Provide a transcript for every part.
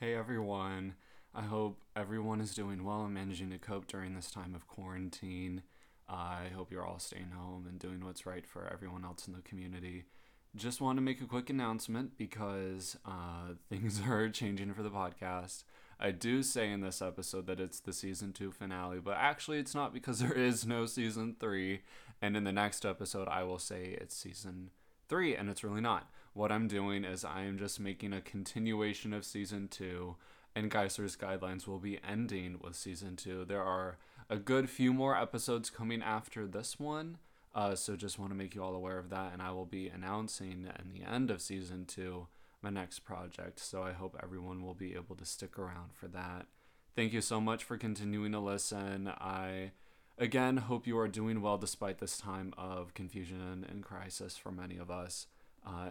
Hey everyone, I hope everyone is doing well and managing to cope during this time of quarantine. I hope you're all staying home and doing what's right for everyone else in the community. Just want to make a quick announcement because things are changing for the podcast. I do say in this episode that it's the season 2 finale, but actually it's not because there is no season 3. And in the next episode, I will say it's season 3, and it's really not. What I'm doing is I am just making a continuation of season 2, and Geisler's Guidelines will be ending with season 2. There are a good few more episodes coming after this one, so just want to make you all aware of that, and I will be announcing in the end of season 2 my next project, so I hope everyone will be able to stick around for that. Thank you so much for continuing to listen. I again hope you are doing well despite this time of confusion and crisis for many of us,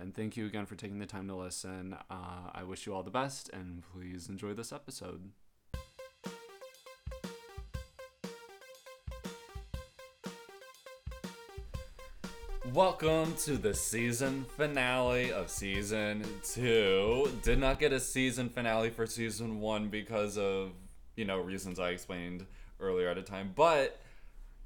and thank you again for taking the time to listen. I wish you all the best, and please enjoy this episode. Welcome to the season finale of season 2. Did not get a season finale for season 1 because of, reasons I explained earlier at a time. But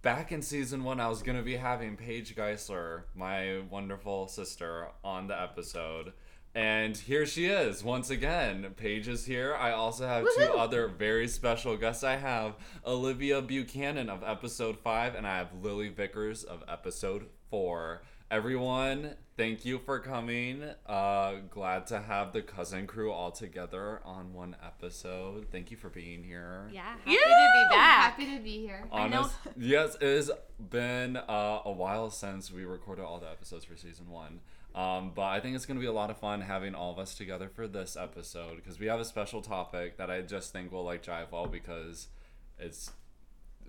back in season 1, I was going to be having Paige Geisler, my wonderful sister, on the episode. And here she is once again. Paige is here. I also have two other very special guests. I have Olivia Buchanan of episode 5, and I have Lily Vickers of episode 4. Everyone, thank you for coming. Glad to have the cousin crew all together on one episode. Thank you for being here. Yeah, happy to be back. Happy to be here. Yes, it has been a while since we recorded all the episodes for season 1. But I think it's going to be a lot of fun having all of us together for this episode because we have a special topic that I just think will jive well because it's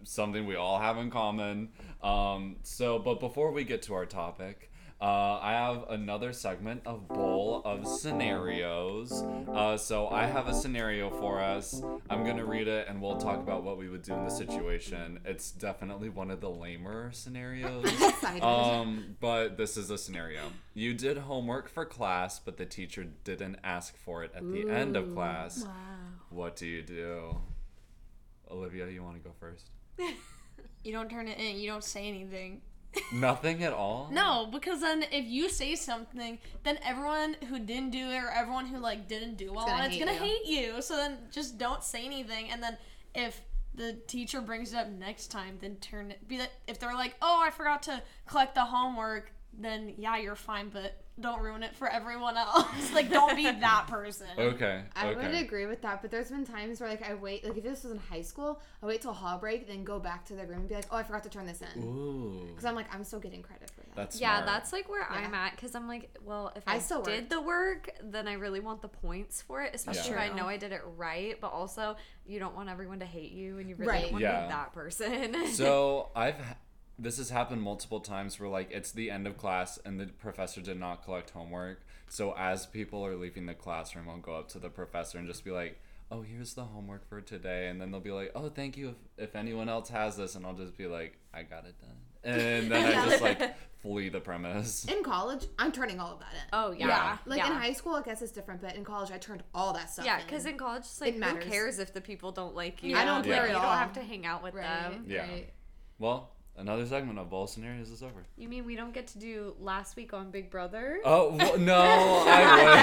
something we all have in common. But before we get to our topic, I have another segment of Bowl of Scenarios. So I have a scenario for us. I'm going to read it and we'll talk about what we would do in the situation. It's definitely one of the lamer scenarios. But this is a scenario. You did homework for class, but the teacher didn't ask for it at the end of class. Wow. What do you do? Olivia, you want to go first? You don't turn it in. You don't say anything. Nothing at all? No, because then if you say something, then everyone who didn't do it or everyone who didn't do well on it's gonna hate you. So then just don't say anything, and then if the teacher brings it up next time, then turn it. Be that if they're "Oh, I forgot to collect the homework," then yeah, you're fine, but don't ruin it for everyone else. Don't be that person. Okay. I would agree with that, but there's been times where I wait, if this was in high school, I wait till hall break, then go back to the room and be "Oh, I forgot to turn this in." Ooh. Because I'm still getting credit for that. That's smart. Yeah, that's where I'm at, because I'm well, if I still did the work, then I really want the points for it, especially if I know I did it right, but also you don't want everyone to hate you, and you really don't want to be that person. So this has happened multiple times where it's the end of class and the professor did not collect homework. So as people are leaving the classroom, I'll go up to the professor and just be "Oh, here's the homework for today." And then they'll be "Oh, thank you if anyone else has this." And I'll just be "I got it done." And then I just flee the premise. In college, I'm turning all of that in. Oh, yeah. In high school, I guess it's different, but in college, I turned all that stuff in. Yeah, because in college, it's it matters. Who cares if the people don't like you? Yeah. I don't care at all. You don't have to hang out with them. Yeah. Right. Well, another segment of Bowl Scenarios is over. You mean we don't get to do last week on Big Brother? Oh, no, I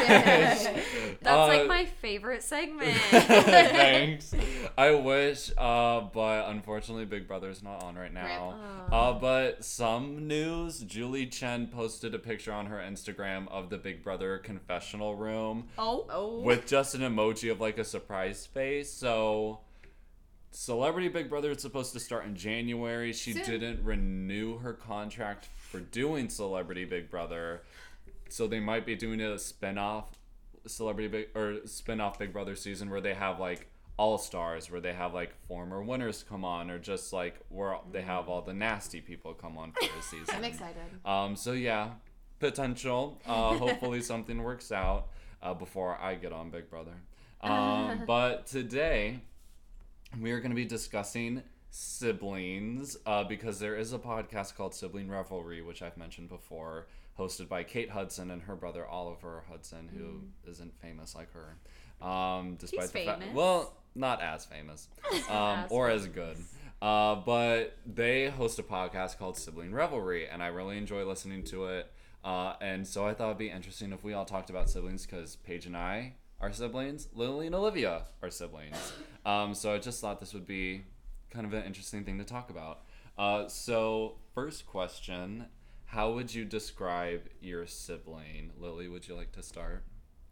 wish. That's my favorite segment. Thanks. I wish, but unfortunately Big Brother is not on right now. But some news, Julie Chen posted a picture on her Instagram of the Big Brother confessional room. Oh. With just an emoji of a surprise face, so Celebrity Big Brother is supposed to start in January. She didn't renew her contract for doing Celebrity Big Brother, so they might be doing a spin-off Big Brother season where they have all stars, where they have former winners come on, or just where they have all the nasty people come on for the season. I'm excited. So yeah, potential. Hopefully something works out before I get on Big Brother. But today we are going to be discussing siblings because there is a podcast called Sibling Revelry, which I've mentioned before, hosted by Kate Hudson and her brother Oliver Hudson, who isn't famous like her. Despite He's the famous. Well, not as famous, or as good. But they host a podcast called Sibling Revelry, and I really enjoy listening to it. And so I thought it'd be interesting if we all talked about siblings, because Paige and I are siblings, Lily and Olivia are siblings. So I just thought this would be kind of an interesting thing to talk about. So first question, how would you describe your sibling? Lily, would you like to start?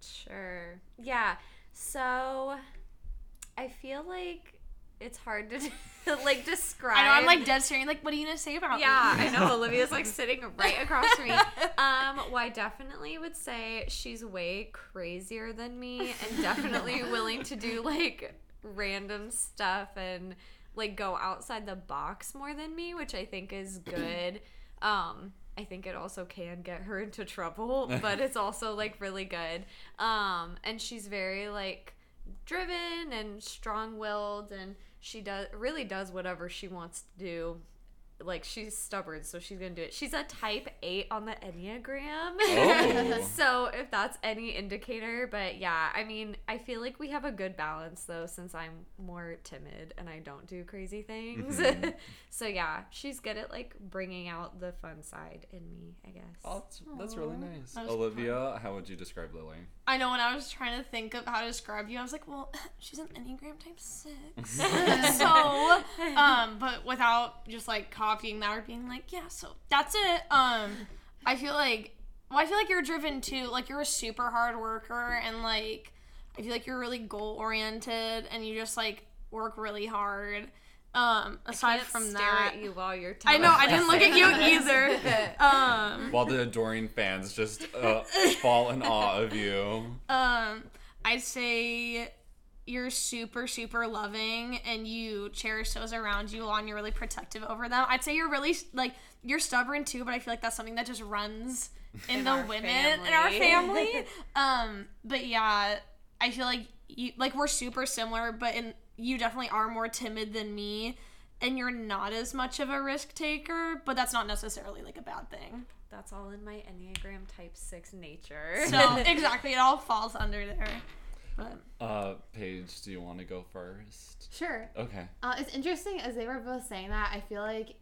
Sure. Yeah. So I feel like it's hard to like describe. I know, I'm like dead staring, like, what are you gonna say about me? Yeah, I know. Olivia's like sitting right across from me. Well, I definitely would say she's way crazier than me, and definitely willing to do like random stuff and like go outside the box more than me, which I think is good. I think it also can get her into trouble, but it's also like really good. And she's very like driven and strong-willed, and she really does whatever she wants to do. Like, she's stubborn, so she's gonna do it. She's a type 8 on the Enneagram. Oh. So if that's any indicator. But yeah, I mean, I feel like we have a good balance though, since I'm more timid and I don't do crazy things. Mm-hmm. So yeah, she's good at like bringing out the fun side in me, I guess. Oh, that's really nice. Olivia, how would you describe Lily? I know, when I was trying to think of how to describe you, I was like, well, she's an Enneagram type 6. So, but without just like copying that or being like, yeah, so that's it. I feel like you're driven too. Like, you're a super hard worker, and like, I feel like you're really goal oriented, and you just like work really hard. Aside from that, at you while you're I know, I didn't look at you either. While the adoring fans just fall in awe of you. I'd say you're super, super loving, and you cherish those around you, and you're really protective over them. I'd say you're really, like, you're stubborn too, but I feel like that's something that just runs in the women in our family. But yeah, I feel like you, like, we're super similar, but you definitely are more timid than me, and you're not as much of a risk taker, but that's not necessarily like a bad thing. That's all in my Enneagram type 6 nature. So exactly, it all falls under there. Paige, do you want to go first? Sure. Okay. It's interesting, as they were both saying that, I feel like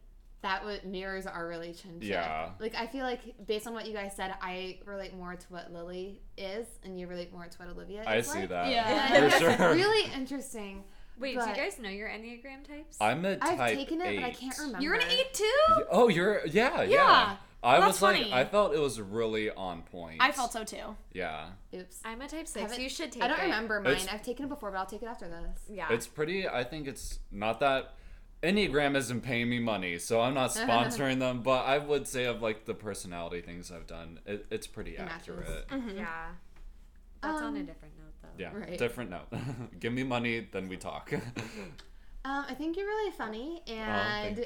that mirrors our relationship. Yeah. Like, I feel like based on what you guys said, I relate more to what Lily is, and you relate more to what Olivia is. I see that. Yeah. For sure. Really interesting. Wait, do you guys know your Enneagram types? I'm a type 8. I've taken it, but I can't remember. You're an 8 too? Oh, yeah. I was funny. Like, I felt it was really on point. I felt so too. Yeah. Oops. I'm a type 6. You should take it. I don't remember mine. I've taken it before, but I'll take it after this. Yeah. It's pretty, I think it's not that, Enneagram isn't paying me money, so I'm not sponsoring them, but I would say of like the personality things I've done, it's pretty accurate. Mm-hmm. Yeah. That's on a different note though. Yeah, right. Different note. Give me money, then we talk. I think you're really funny and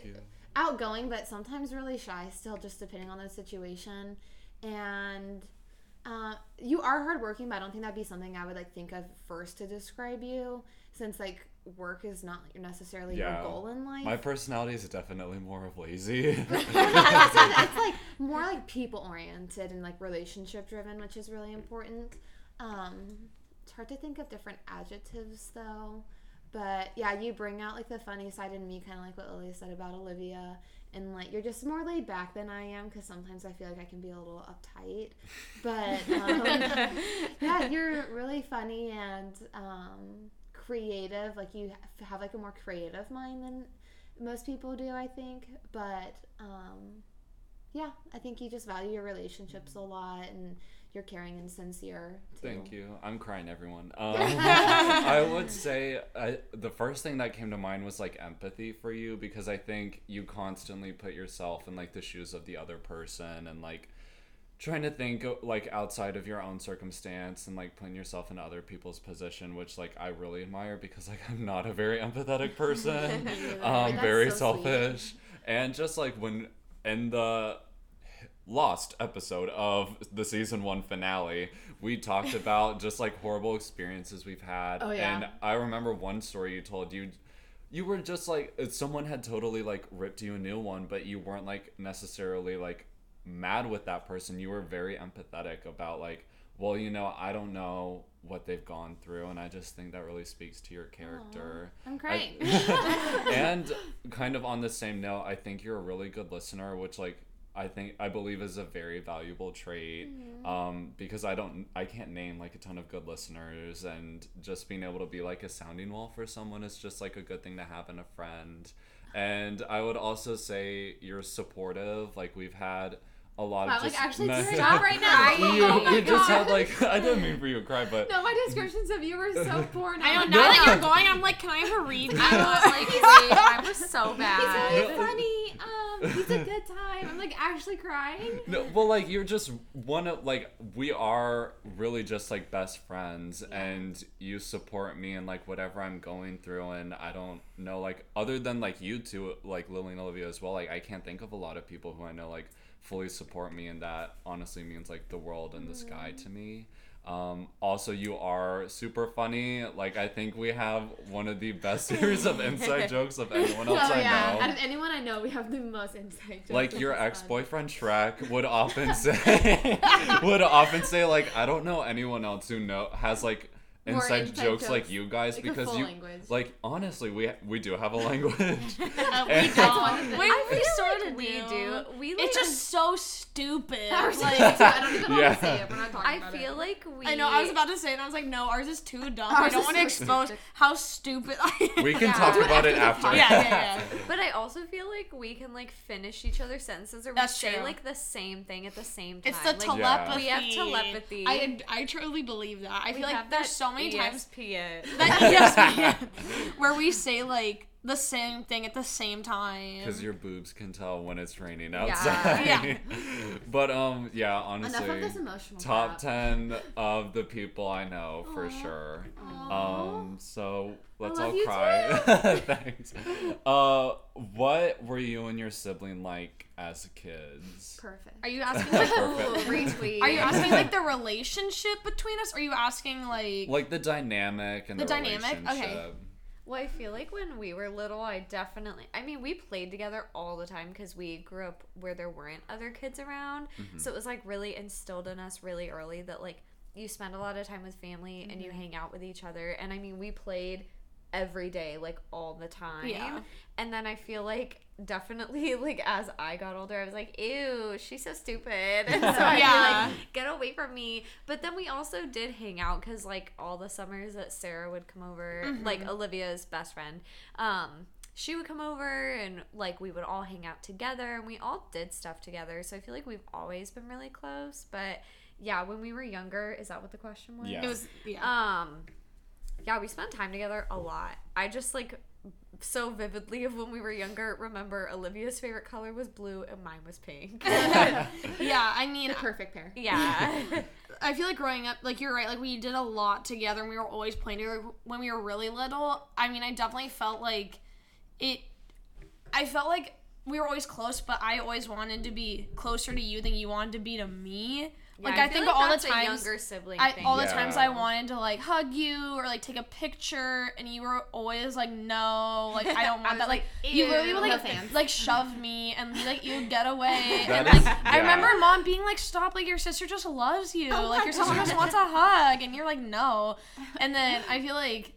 outgoing, but sometimes really shy still, just depending on the situation. And you are hardworking, but I don't think that'd be something I would like think of first to describe you, since like work is not necessarily your goal in life. My personality is definitely more of lazy. It's like more like people oriented and like relationship driven, which is really important. It's hard to think of different adjectives though. But yeah, you bring out like the funny side in me, kind of like what Lily said about Olivia, and like you're just more laid back than I am, because sometimes I feel like I can be a little uptight. But yeah, you're really funny and creative. Like, you have like a more creative mind than most people do, I think. But yeah, I think you just value your relationships a lot, and you're caring and sincere, too. Thank you. I'm crying, everyone. I would say the first thing that came to mind was, like, empathy for you, because I think you constantly put yourself in, like, the shoes of the other person, and, like, trying to think, like, outside of your own circumstance, and, like, putting yourself in other people's position, which, like, I really admire, because, like, I'm not a very empathetic person. Very so selfish. Sweet. And just, like, when in the Lost episode of the season 1 finale, we talked about just like horrible experiences we've had. Oh, yeah. And I remember one story you told, you were just like, someone had totally like ripped you a new one, but you weren't like necessarily like mad with that person. You were very empathetic about like well, you know, I don't know what they've gone through, and I just think that really speaks to your character. Aww, I'm crying. And kind of on the same note, I think you're a really good listener, which, like, I believe is a very valuable trait, mm-hmm. Because I can't name like a ton of good listeners, and just being able to be like a sounding wall for someone is just like a good thing to have in a friend. And I would also say you're supportive. Like, we've had a lot of just... like, actually, stop right now. you just had like... I didn't mean for you to cry, but... No, my descriptions of you were so poor. Now. I know. Now that you're going, I'm like, can I have a read? I was so bad. He's really funny. He's a good time. I'm like actually crying. No, well, like, you're just one of... like, we are really just like best friends, yeah. And you support me in like whatever I'm going through, and I don't know, like, other than like you two, like Lily and Olivia as well, like I can't think of a lot of people who I know like fully support me, and that honestly means like the world and the sky to me. Also, you are super funny. Like, I think we have one of the best series of inside jokes of anyone else I know. Out of anyone I know, we have the most inside jokes. Like, your ex-boyfriend Shrek would often say, like, I don't know anyone else who has like inside jokes like you guys, like, because you language. Like, honestly, we do have a language. We do. It's just so stupid. I don't even want to say it. We're not talking about it. I know. I was about to say it, and I was like, no, ours is too dumb. I don't want to expose how stupid I am. We can talk about it after. Yeah. But I also feel like we can like finish each other's sentences, or we say like the same thing at the same time. It's the telepathy. We have telepathy. I truly believe that. I feel like there's so many times where we say like the same thing at the same time, because your boobs can tell when it's raining outside. But honestly, enough of this emotional top crap. 10 of the people I know for sure. So let's all cry. Thanks. What were you and your sibling like as kids? Perfect. Are you asking like retweet? Are you asking like the relationship between us? Or are you asking like the dynamic and the dynamic? Okay. Well, I feel like when we were little, we played together all the time because we grew up where there weren't other kids around. Mm-hmm. So it was, like, really instilled in us really early that, like, you spend a lot of time with family, mm-hmm. and you hang out with each other. And, I mean, we played every day, like, all the time. Yeah. And then I feel like definitely, like, as I got older, I was like, ew, she's so stupid. And so I'd be like, get away from me. But then we also did hang out because, like, all the summers that Sarah would come over, mm-hmm. like, Olivia's best friend, she would come over, and, like, we would all hang out together, and we all did stuff together. So I feel like we've always been really close. But, yeah, when we were younger, is that what the question was? Yeah. It was, yeah. Yeah, we spent time together a lot. I just, like... so vividly of when we were younger, remember Olivia's favorite color was blue and mine was pink. Yeah, I mean, the perfect pair. Yeah. I feel like growing up, like, you're right, like, we did a lot together, and we were always playing together when we were really little. I mean, I definitely felt like we were always close, but I always wanted to be closer to you than you wanted to be to me. Yeah, like, I think like all the times, younger sibling thing. All the times I wanted to like hug you or like take a picture, and you were always like, no, like I don't want that. Like you literally would like shove me and like you get away. And like I remember mom being like, stop, like your sister just loves you, like your sister just wants a hug, and you're like, no. And then I feel like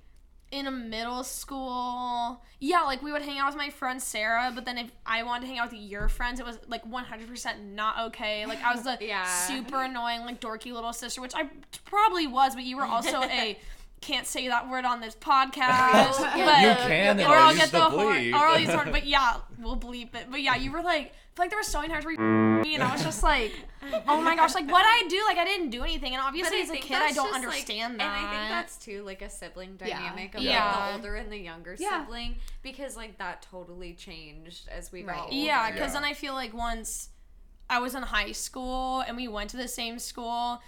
in a middle school, like we would hang out with my friend Sarah, but then if I wanted to hang out with your friends, it was like 100% not okay. Like I was the super annoying, like dorky little sister, which I probably was, but you were also a can't say that word on this podcast. But you can, or I'll get the horn, or I'll use the horn. But yeah, we'll bleep it. But yeah, you were like there were so many times where you and I was just like, oh my gosh, like what I do, like I didn't do anything, and obviously as a kid I don't understand that. And I think that's too like a sibling dynamic of the older and the younger sibling, because like that totally changed as we got older. Yeah, because then I feel like once I was in high school and we went to the same school,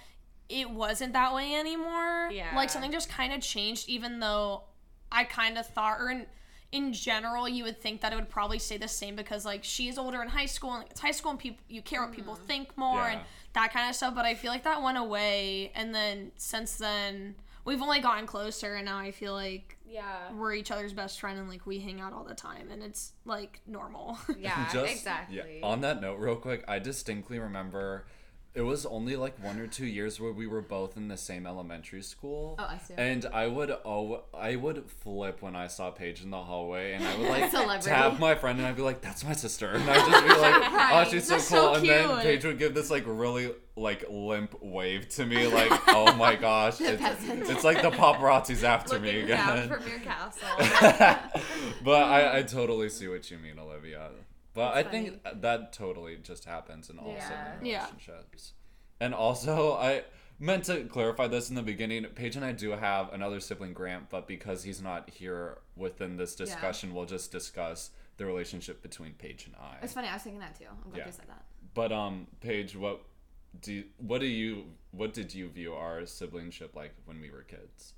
it wasn't that way anymore. Yeah, like something just kind of changed, even though I kind of thought, or in general, you would think that it would probably stay the same because, like, she's older in high school, and like, it's high school, and you care what people think more and that kind of stuff. But I feel like that went away, and then since then, we've only gotten closer, and now I feel like we're each other's best friend, and, like, we hang out all the time, and it's, like, normal. Yeah, exactly. Yeah. On that note, real quick, I distinctly remember... It was only like 1 or 2 years where we were both in the same elementary school. Oh, I see. And I would flip when I saw Paige in the hallway, and I would like tap my friend, and I'd be like, "That's my sister," and I'd just be like, "Oh, she's so cool." And then Paige would give this like really like limp wave to me, like, "Oh my gosh, it's like the paparazzi's after me again." From your castle. But I totally see what you mean, Olivia. But that's I think that totally just happens in all sibling relationships. Yeah. And also, I meant to clarify this in the beginning. Paige and I do have another sibling, Grant, but because he's not here within this discussion, we'll just discuss the relationship between Paige and I. It's funny, I was thinking that too. I'm glad you said that. But Paige, what did you view our siblingship like when we were kids?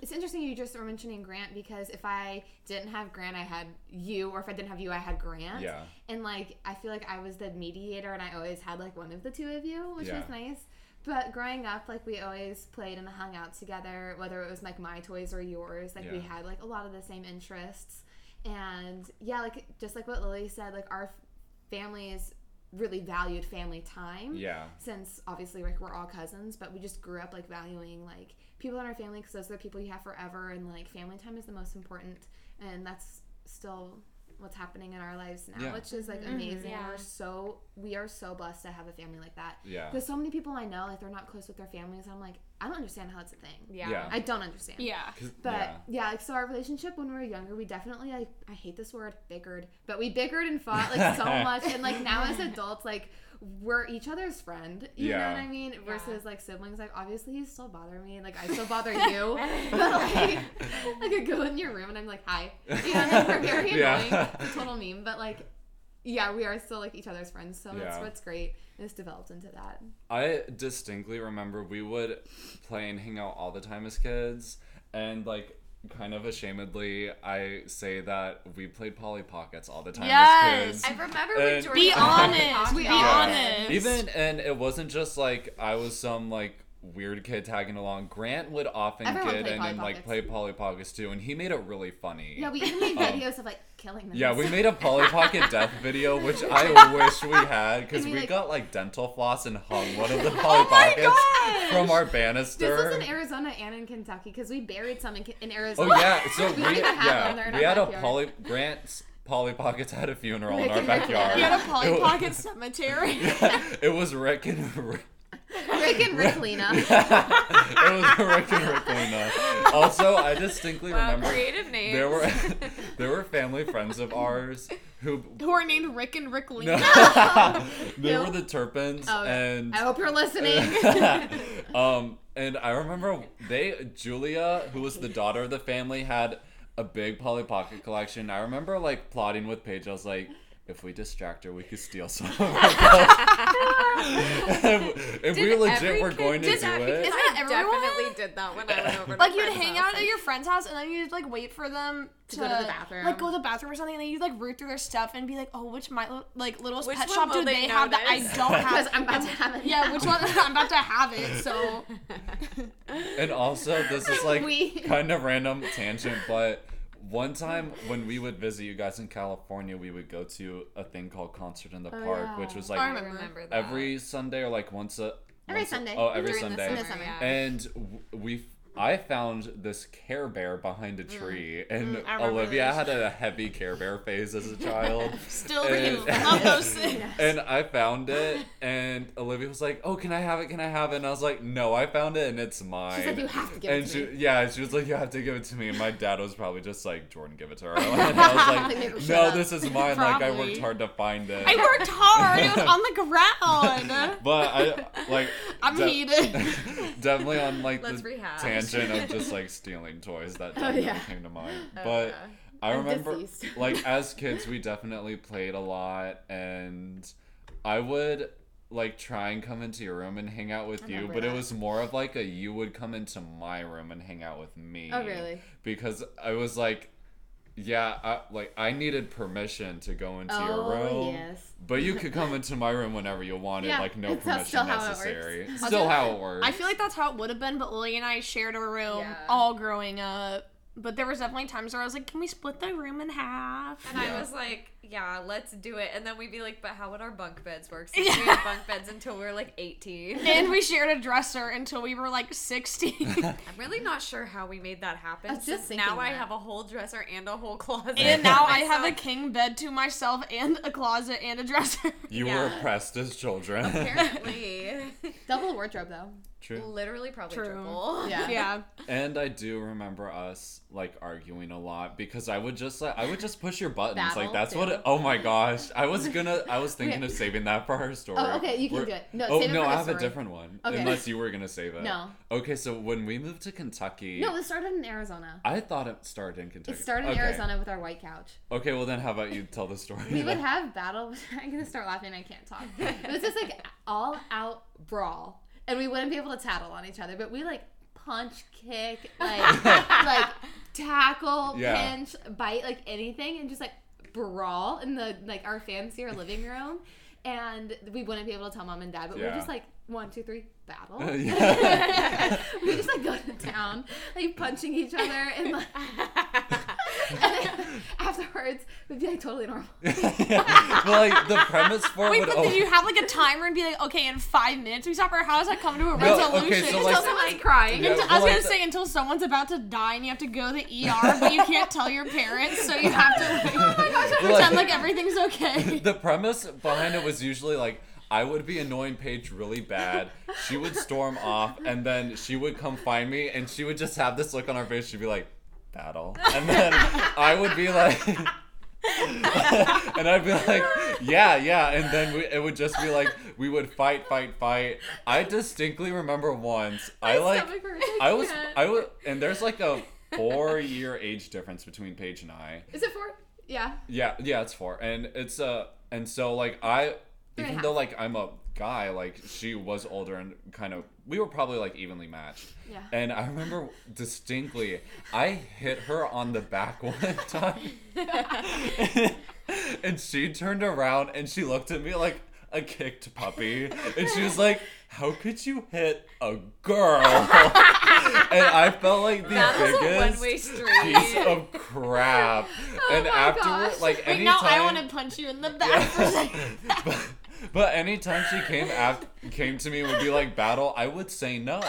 It's interesting you just were mentioning Grant, because if I didn't have Grant, I had you, or if I didn't have you, I had Grant. Yeah. And, like, I feel like I was the mediator, and I always had, like, one of the two of you, which was nice. But growing up, like, we always played and hung out together, whether it was, like, my toys or yours. Like, we had, like, a lot of the same interests. And, yeah, like, just like what Lily said, like, our family is really valued family time. Yeah. Since, obviously, like, we're all cousins, but we just grew up, like, valuing, like, people in our family, because those are the people you have forever, and like family time is the most important, and that's still what's happening in our lives now, which is like amazing. Yeah. We are so blessed to have a family like that. Yeah. Because so many people I know, like, they're not close with their families, and I'm like, I don't understand how it's a thing. Yeah. I don't understand. Yeah. But like, so our relationship when we were younger, we definitely, like, I hate this word, bickered, but we bickered and fought like so much, and like now as adults, like, we're each other's friend, you know what I mean? Versus, like, siblings, like, obviously you still bother me, and, like, I still bother you, but, like, I go in your room, and I'm like, hi, you know, like, we're very annoying, it's a total meme, but, like, yeah, we are still, like, each other's friends, so that's what's great, it's developed into that. I distinctly remember we would play and hang out all the time as kids, and, like, kind of ashamedly, I say that we played Polly Pockets all the time as kids. I remember when Jordan... Be honest. Even, and it wasn't just, like, I was some, like, weird kid tagging along. Grant would often get in and, like, play Polly Pockets, too, and he made it really funny. Yeah, we even made videos of, like, killing them. Yeah, we made a Polly Pocket death video, which I wish we had, because we got, like, dental floss and hung one of the Polly Pockets from our banister. This was in Arizona and in Kentucky, because we buried some in Arizona. Oh, yeah, so we had a Polly... Grant's Polly Pockets had a funeral in our backyard. We had a Polly Pocket cemetery. It was Rick and Ricklena. Yeah. It was Rick and Ricklena. Also, I distinctly remember creative names. There were family friends of ours who were named Rick and Ricklena. No. They were the Turpins, and I hope you're listening. And I remember Julia, who was the daughter of the family, had a big Polly Pocket collection. I remember, like, plotting with Paige. I was like, if we distract her, we could steal some of her. If we legit were going to do it. I definitely did that when I went over to like, you'd hang out at your friend's house, and then you'd, like, wait for them to go to the bathroom. Like, go to the bathroom or something, and then you'd, like, root through their stuff and be like, oh, which little pet shop do they have that I don't have? Because I'm about to have it. Yeah, which one? I'm about to have it, so. And also, this is, like, kind of random tangent, but... One time when we would visit you guys in California, we would go to a thing called Concert in the Park, which was like every Sunday or like once a Sunday. Oh, every Sunday. In the summer. And I found this Care Bear behind a tree, and Olivia had a heavy Care Bear phase as a child. Still do. Love those things. And I found it, and Olivia was like, oh, can I have it? And I was like, no, I found it, and it's mine. She's like, you have to give it to me. Yeah, she was like, you have to give it to me. And my dad was probably just like, Jordan, give it to her. And I was like, no, this is mine. Probably. Like, I worked hard to find it. It was on the ground. But I'm heated. Definitely on like of just like stealing toys that came to mind, but I remember like as kids we definitely played a lot, and I would like try and come into your room and hang out with you, but it was more of like you would come into my room and hang out with me. Oh, really? Because I was like, I needed permission to go into your room. Yes. But you could come into my room whenever you wanted, like no permission necessary. Still how it works. I feel like that's how it would have been, but Lily and I shared a room all growing up. But there was definitely times where I was like, can we split the room in half? And yeah. I was like, yeah, let's do it. And then we'd be like, but how would our bunk beds work? So we had bunk beds until we were like 18. And we shared a dresser until we were like 16. I'm really not sure how we made that happen. I have a whole dresser and a whole closet. And now I have a king bed to myself and a closet and a dresser. You were oppressed as children. Apparently. Double wardrobe, though. True. Literally probably triple. Yeah. And I do remember us like arguing a lot because I would just push your buttons. Battle, like that's too. Oh my gosh. I was thinking of saving that for her story. Oh, okay, you can do it. No, I have a different one. Okay. Unless you were gonna save it. No. Okay, so when we moved to Kentucky. No, it started in Arizona. I thought it started in Kentucky. It started in Arizona with our white couch. Okay, well then how about you tell the story? We would have battle. I'm gonna start laughing, I can't talk. It was just like all out brawl. And we wouldn't be able to tattle on each other, but we like punch, kick, like like tackle, pinch, bite, like anything, and just like brawl in the like our fancier living room. And we wouldn't be able to tell mom and dad, but we're just like 1, 2, 3, battle. We just like go to town, like punching each other, and like and then afterwards we'd be like totally normal. But like the premise for did you have like a timer and be like, okay, in 5 minutes we stop our house, I come to a resolution until someone's crying? I was gonna say until someone's about to die and you have to go to the ER, but you can't tell your parents, so you have to like, oh my gosh, pretend like everything's okay. The premise behind it was usually like, I would be annoying Paige really bad. She would storm off, and then she would come find me, and she would just have this look on her face. She'd be like, battle. And then I would be like... and I'd be like, yeah. And then it would just be like, we would fight. I distinctly remember once, I was, and there's like a 4-year age difference between Paige and I. Is it 4? Yeah. Yeah, it's 4. And it's, and so like even though, like, I'm a guy, like, she was older and kind of... We were probably, like, evenly matched. Yeah. And I remember distinctly, I hit her on the back one time. And she turned around and she looked at me like a kicked puppy. And she was like, how could you hit a girl? And I felt like the biggest piece of crap. And afterwards, like, anytime... Now I want to punch you in the back for a second. But anytime she came to me and would be like, battle, I would say no.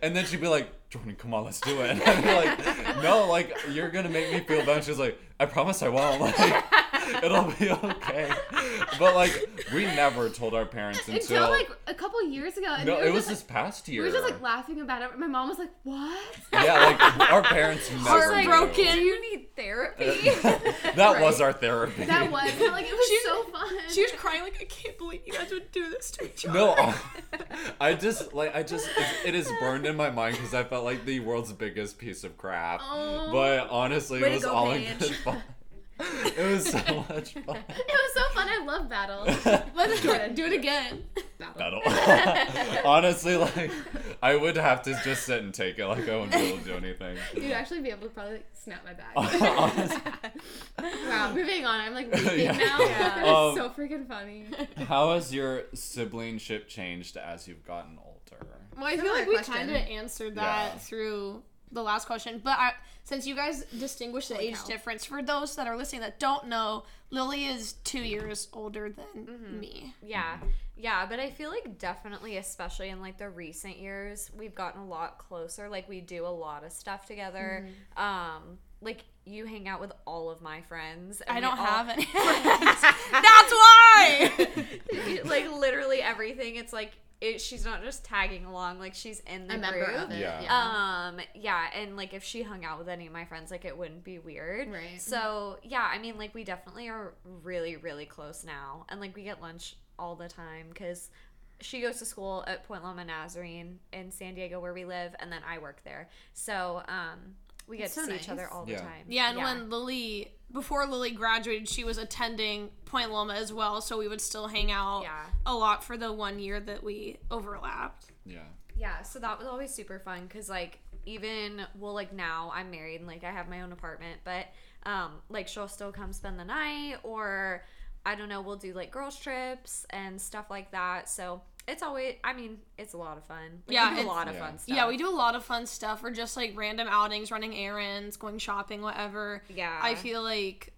And then she'd be like, Jordan, come on, let's do it. And I'd be like, no, like, you're going to make me feel bad. And she's like, I promise I won't. Like, it'll be okay. But, like, we never told our parents until like, a couple years ago. And no, it was this past year. We were just, like, laughing about it. My mom was like, what? Yeah, like, our parents never heartbroken. Do you need therapy? That was our therapy. That was. Like, it was so fun. She was crying, like, I can't believe you guys would do this to each other. No, I just, it is burned in my mind because I felt like the world's biggest piece of crap. Oh, but, honestly, it was all in good fun. It was so much fun. It was so fun. I love battle. Let's do it again. Battle. Honestly, like, I would have to just sit and take it. Like, I wouldn't be able to do anything. You'd actually be able to probably like, snap my back. Wow, moving on. I'm like weeping now. Yeah. It's so freaking funny. How has your siblingship changed as you've gotten older? Well, I feel like we kind of answered that through... the last question, but since you guys distinguish the age difference, for those that are listening that don't know, Lily is 2 years older than me. Yeah, but I feel like definitely, especially in like the recent years, we've gotten a lot closer. Like we do a lot of stuff together. Mm-hmm. Like you hang out with all of my friends. And I don't have any friends. That's why. Like literally everything. It's like. She's not just tagging along, like she's in the group. Of it. Yeah. And like if she hung out with any of my friends, like it wouldn't be weird. Right. So I mean, like we definitely are really, really close now, and like we get lunch all the time because she goes to school at Point Loma Nazarene in San Diego where we live, and then I work there. So we get to see each other all the time. Yeah, and when Lily. Before Lily graduated, she was attending Point Loma as well, so we would still hang out a lot for the 1 year that we overlapped. Yeah. Yeah, so that was always super fun because, like, even, well, like, now I'm married and, like, I have my own apartment, but, like, she'll still come spend the night or, I don't know, we'll do, like, girls trips and stuff like that, so... It's always, I mean, it's a lot of fun. Like, yeah, we do a lot of fun stuff. Yeah, we do a lot of fun stuff, or just, like, random outings, running errands, going shopping, whatever. Yeah. I feel like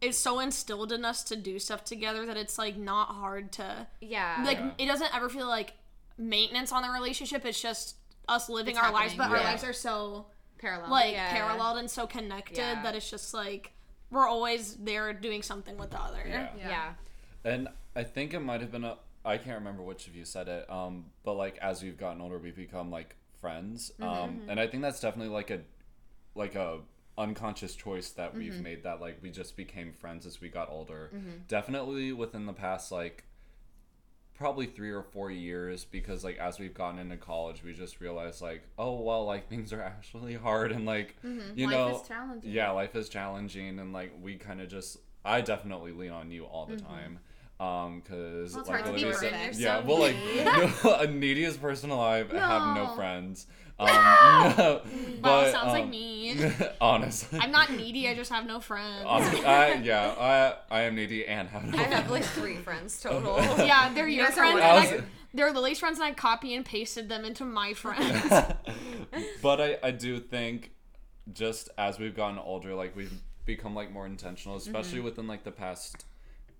it's so instilled in us to do stuff together that it's, like, not hard to... Yeah. Like, it doesn't ever feel like maintenance on the relationship. It's just us living our lives, but our lives are so... Parallel. Like, paralleled and so connected that it's just, like, we're always there doing something with the other. Yeah. And I think it might have been a... I can't remember which of you said it, but, like, as we've gotten older, we've become, like, friends, and I think that's definitely, like, a unconscious choice that we've made, that, like, we just became friends as we got older, definitely within the past, like, probably 3 or 4 years, because, like, as we've gotten into college, we just realized, like, oh, well, like, things are actually hard, and, like, you know, life is challenging. Yeah, life is challenging, and, like, we kind of just, I definitely lean on you all the time. Because, well, like, Olivia said, yeah, so well, like, a neediest person alive, have no friends. No! But, sounds like me. Honestly. I'm not needy, I just have no friends. Honestly, I am needy and have no friends. I have, like, 3 friends total. Yeah, they're your friends. They're Lily's friends, and I copy and pasted them into my friends. But I do think, just as we've gotten older, like, we've become, like, more intentional, especially within, like, the past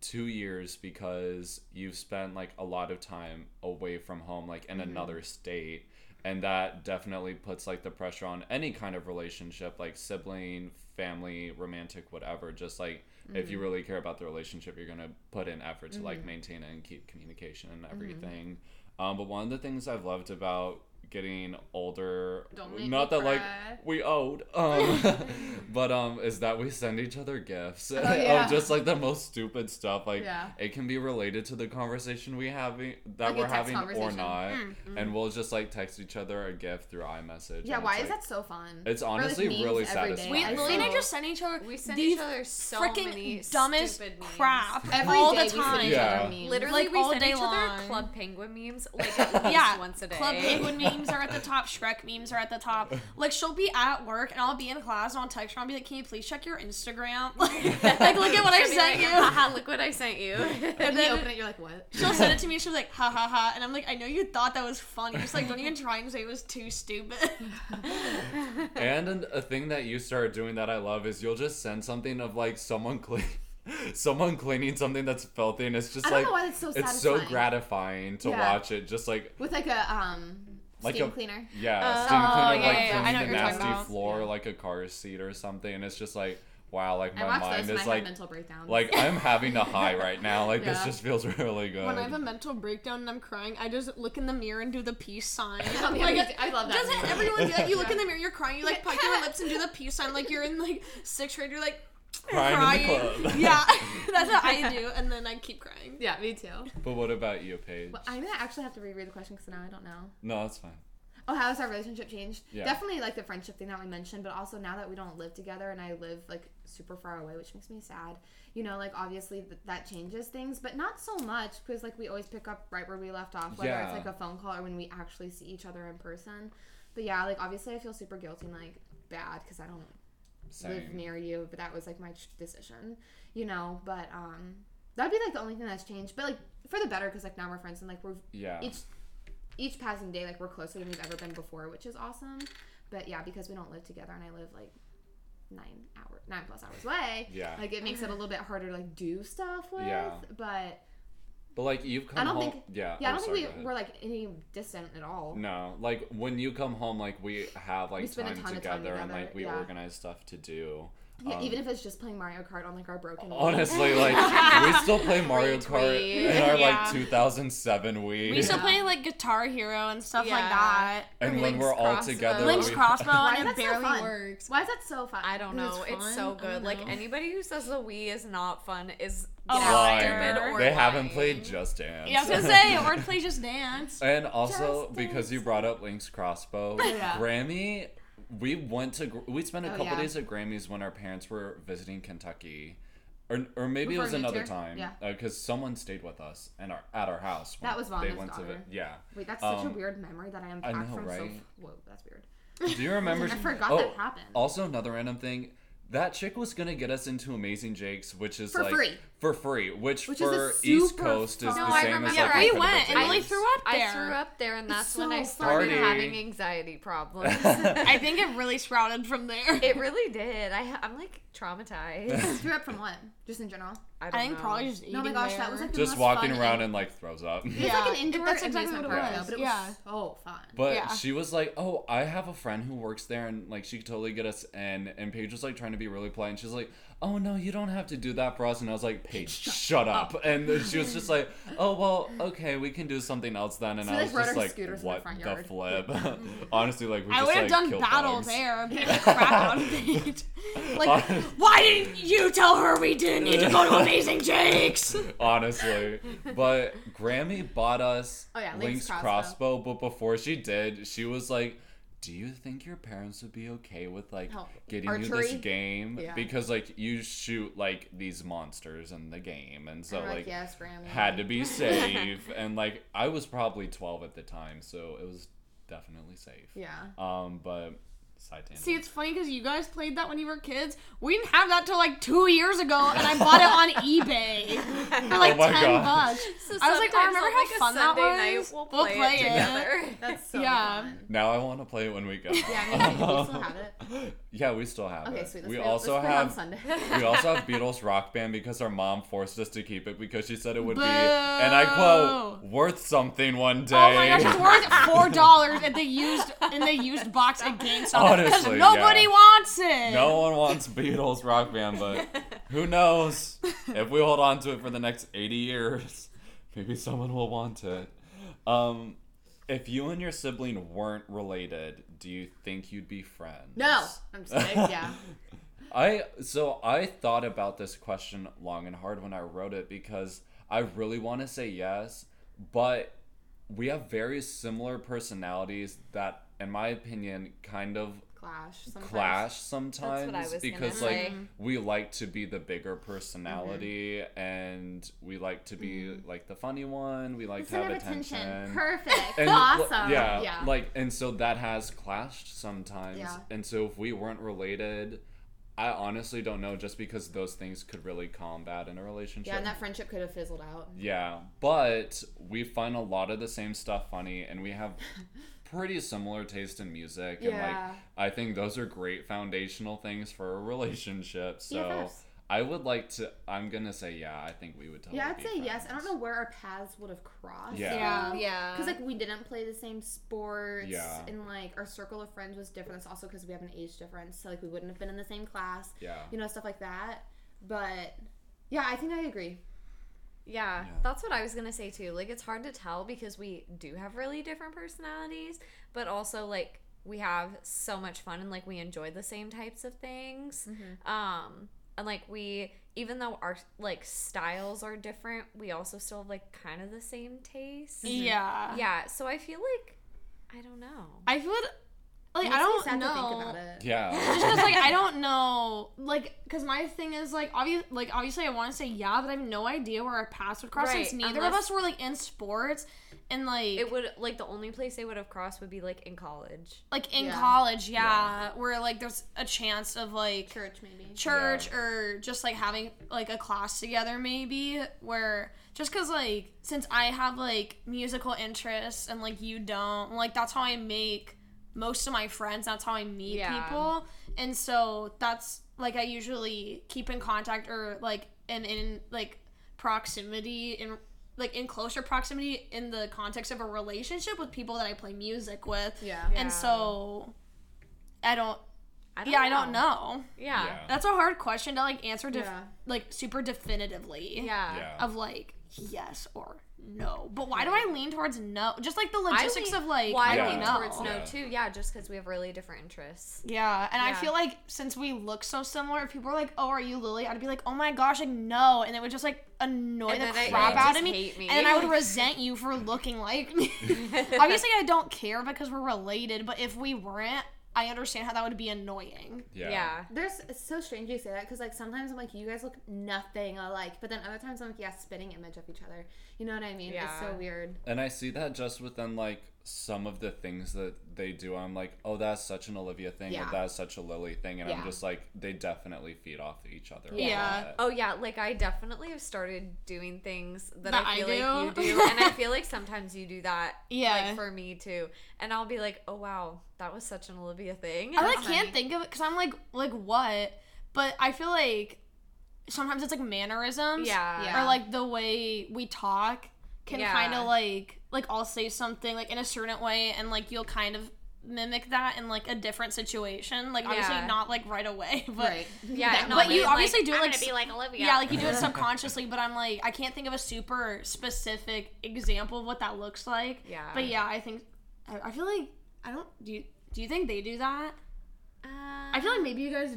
2 years, because you've spent, like, a lot of time away from home, like, in another state, and that definitely puts, like, the pressure on any kind of relationship, like, sibling, family, romantic, whatever. Just, like, if you really care about the relationship, you're gonna put in effort to, like, maintain it and keep communication and everything. But one of the things I've loved about getting older, not that, like, we owed, but is that we send each other gifts. Just, like, the most stupid stuff, like, it can be related to the conversation we're having or not, and we'll just, like, text each other a gift through iMessage. Why is, like, that so fun? It's honestly really satisfying. Lily and I just send each other so freaking dumbest crap all the time. Literally, we send each other Club Penguin memes, like, at least once a day. Club Penguin memes are at the top. Shrek memes are at the top. Like, she'll be at work and I'll be in class and I'll text her and I'll be like, can you please check your Instagram? Like look at what I sent you. Haha, look what I sent you. And then you open it, you're like, what? She'll send it to me and she'll be like, ha ha ha. And I'm like, I know you thought that was funny. Just, like, don't even try and say it was too stupid. And a thing that you started doing that I love is you'll just send something of, like, someone cleaning something that's filthy, and it's just, I don't know why that's so satisfying. It's so gratifying to watch it. Just, like, with, like, a like steam cleaner. Yeah, steam cleaner, like, cleaning the nasty floor, like a car seat or something. And it's just like, wow, like, my mind is, like, mental breakdowns. Like, I'm having a high right now. Like, this just feels really good. When I have a mental breakdown and I'm crying, I just look in the mirror and do the peace sign. I love that. Doesn't everyone do that? You look in the mirror, you're crying, you, like, poke your lips and do the peace sign. Like, you're in, like, 6th grade, you're, like, crying in the club. Yeah, that's what I do, and then I keep crying. Yeah, me too. But what about you, Paige? Well, I'm gonna actually have to reread the question, because now I don't know. No, that's fine. Oh, how has our relationship changed? Yeah. Definitely, like, the friendship thing that we mentioned, but also now that we don't live together and I live, like, super far away, which makes me sad. You know, like, obviously that changes things, but not so much, because, like, we always pick up right where we left off, whether it's, like, a phone call or when we actually see each other in person. But yeah, like, obviously I feel super guilty and, like, bad, because I don't live near you, but that was, like, my decision, you know. But that'd be, like, the only thing that's changed, but, like, for the better, because, like, now we're friends, and, like, we're each passing day, like, we're closer than we've ever been before, which is awesome. But yeah, because we don't live together and I live, like, 9+ hours away, like, it makes it a little bit harder to, like, do stuff with. But, like, you've come home. I don't think we're, like, any distant at all. No. Like, when you come home, like, we have, like, we spend a ton of time together and, like, we organize stuff to do. Yeah, even if it's just playing Mario Kart on, like, our broken Wii. Honestly, like, we still play Mario Kart in our, like, 2007 Wii. We still play, like, Guitar Hero and stuff like that. And when we're all together. Link's Crossbow, and it barely works. Why is that so fun? I don't know. It's so good. Like, anybody who says the Wii is not fun is... They haven't played Just Dance. Yeah, I was gonna say, or play Just Dance. And also, because you brought up Link's Crossbow, Grammy, we spent a couple days at Grammy's when our parents were visiting Kentucky, or maybe it was another time, because someone stayed with us and at our house. That was Vonda's daughter. Wait, that's such a weird memory that I am. I know, right? Whoa, that's weird. Do you remember? I forgot that happened. Also, another random thing. that chick was going to get us into Amazing Jake's, which is for like... For free. Which for East Coast is the same as like... we went and really threw up there. I threw up there and that's when I started having anxiety problems. I think it really sprouted from there. It really did. I'm like traumatized. Threw up from what? Just in general? I think probably just eating. Oh my gosh, that was like the most fun. Just walking around and like throws up. Yeah. It's like an indoor amusement park though, but it was so fun. But she was like, oh, I have a friend who works there and like she could totally get us in. And Paige was like trying to be really polite and she's like, oh no, you don't have to do that for us. And I was like, Paige, shut up. And she was just like, oh, well, okay, we can do something else then. And so I was just like, what the flip? Honestly, like, we I just like I would have done battle dogs. There. Like, why didn't you tell her we didn't need to go to Amazing Jake's? Honestly. But Grammy bought us Link's Crossbow. But before she did, she was like, do you think your parents would be okay with, like, getting archery? You this game? Yeah. Because, like, you shoot, like, these monsters in the game. And so, like yes, Grammy. Had to be safe. And, like, I was probably 12 at the time, so it was definitely safe. Yeah. But... See, it's funny because you guys played that when you were kids. We didn't have that till like 2 years ago, and I bought it on eBay for like $10. So I was like, I remember how fun that was. We'll play it together. That's so fun. Now I want to play it when we go. Yeah, we still have it. Yeah, we still have it. Okay, sweet. We also have Beatles Rock Band because our mom forced us to keep it because she said it would be, and I quote, worth something one day. Oh my gosh, it's worth $4 at the used box at GameStop. Honestly, nobody wants it. No one wants Beatles Rock Band, but who knows? If we hold on to it for the next 80 years, maybe someone will want it. If you and your sibling weren't related, do you think you'd be friends? No. I'm just kidding, yeah. I thought about this question long and hard when I wrote it because I really want to say yes, but we have very similar personalities that, in my opinion, kind of clash sometimes. That's what I was because like say. We like to be the bigger personality mm-hmm. and we like to be like the funny one. We like to have attention. Perfect. And, awesome. Yeah. Like and so that has clashed sometimes. Yeah. And so if we weren't related, I honestly don't know just because those things could really combat in a relationship. Yeah, and that friendship could have fizzled out. Yeah. But we find a lot of the same stuff funny and we have pretty similar taste in music and like I think those are great foundational things for a relationship so I would like to I'm gonna say I think we would totally I'd say friends. Yes I don't know where our paths would have crossed yeah because like we didn't play the same sports and like our circle of friends was different. It's also because we have an age difference so like we wouldn't have been in the same class you know stuff like that but I think I agree. Yeah, that's what I was going to say, too. Like, it's hard to tell because we do have really different personalities, but also, like, we have so much fun and, like, we enjoy the same types of things. Mm-hmm. And, like, we, even though our, like, styles are different, we also still have, like, kind of the same taste. Yeah. Yeah, so I feel like, I don't know. I feel like, I don't know. To think about it. Yeah. Just because, like, I don't know. Like, because my thing is, like, obviously I want to say but I have no idea where our paths would cross since neither of us were, like, in sports. And, like... It would, like, the only place they would have crossed would be, like, in college. Like, in college, where, like, there's a chance of, like... Church, maybe. Or just, like, having, like, a class together, maybe, where... Just because, like, since I have, like, musical interests and, like, you don't, like, that's how I make... most of my friends, that's how I meet people, and so that's like I usually keep in contact or like and in like proximity in like in closer proximity in the context of a relationship with people that I play music with and so I don't know. Yeah, that's a hard question to like answer like super definitively of like yes or no, but why do I lean towards no? Just like the logistics of like why I lean towards no too. Yeah, just because we have really different interests. Yeah, and I feel like since we look so similar, if people were like, "Oh, are you Lily?" I'd be like, "Oh my gosh, like no," and it would just like annoy the crap out of me, and then I would resent you for looking like me. Obviously, I don't care because we're related, but if we weren't, I understand how that would be annoying. Yeah. It's so strange you say that because, like, sometimes I'm like, you guys look nothing alike. But then other times I'm like, spitting image of each other. You know what I mean? Yeah. It's so weird. And I see that just within, like, some of the things that they do, I'm like, oh, that's such an Olivia thing, or that's such a Lily thing, and I'm just like, they definitely feed off each other. Yeah. Oh yeah, like I definitely have started doing things that I feel like you do, and I feel like sometimes you do that. Yeah. Like for me too, and I'll be like, oh wow, that was such an Olivia thing. I like can't think of it because I'm like what, but I feel like sometimes it's like mannerisms, or like the way we talk can kind of like I'll say something like in a certain way and like you'll kind of mimic that in like a different situation, like obviously not like right away, but but you obviously like, do it like, I'm gonna be like Olivia, like you do it subconsciously, but I'm like I can't think of a super specific example of what that looks like, but I think I feel like I don't do you think they do that? I feel like maybe you guys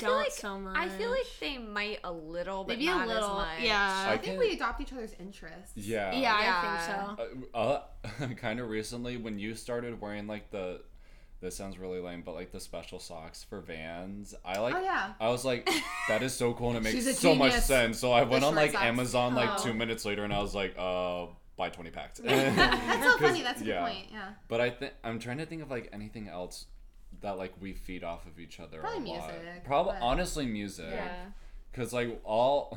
don't so much. I feel like they might a little, but maybe not a little, as much. Yeah. I think we adopt each other's interests. Yeah. Yeah, I think so. Kind of recently, when you started wearing, like, the... This sounds really lame, but, like, the special socks for Vans, I, like... Oh, yeah. I was like, that is so cool, and it makes so much sense. So I went on, like, socks. Amazon, like, 2 minutes later, and I was like, buy 20 packs. That's so funny. That's a good point, But I'm trying to think of, like, anything else that like we feed off of each other. Probably a lot. Music. Probably honestly music. Yeah. Cause like I'll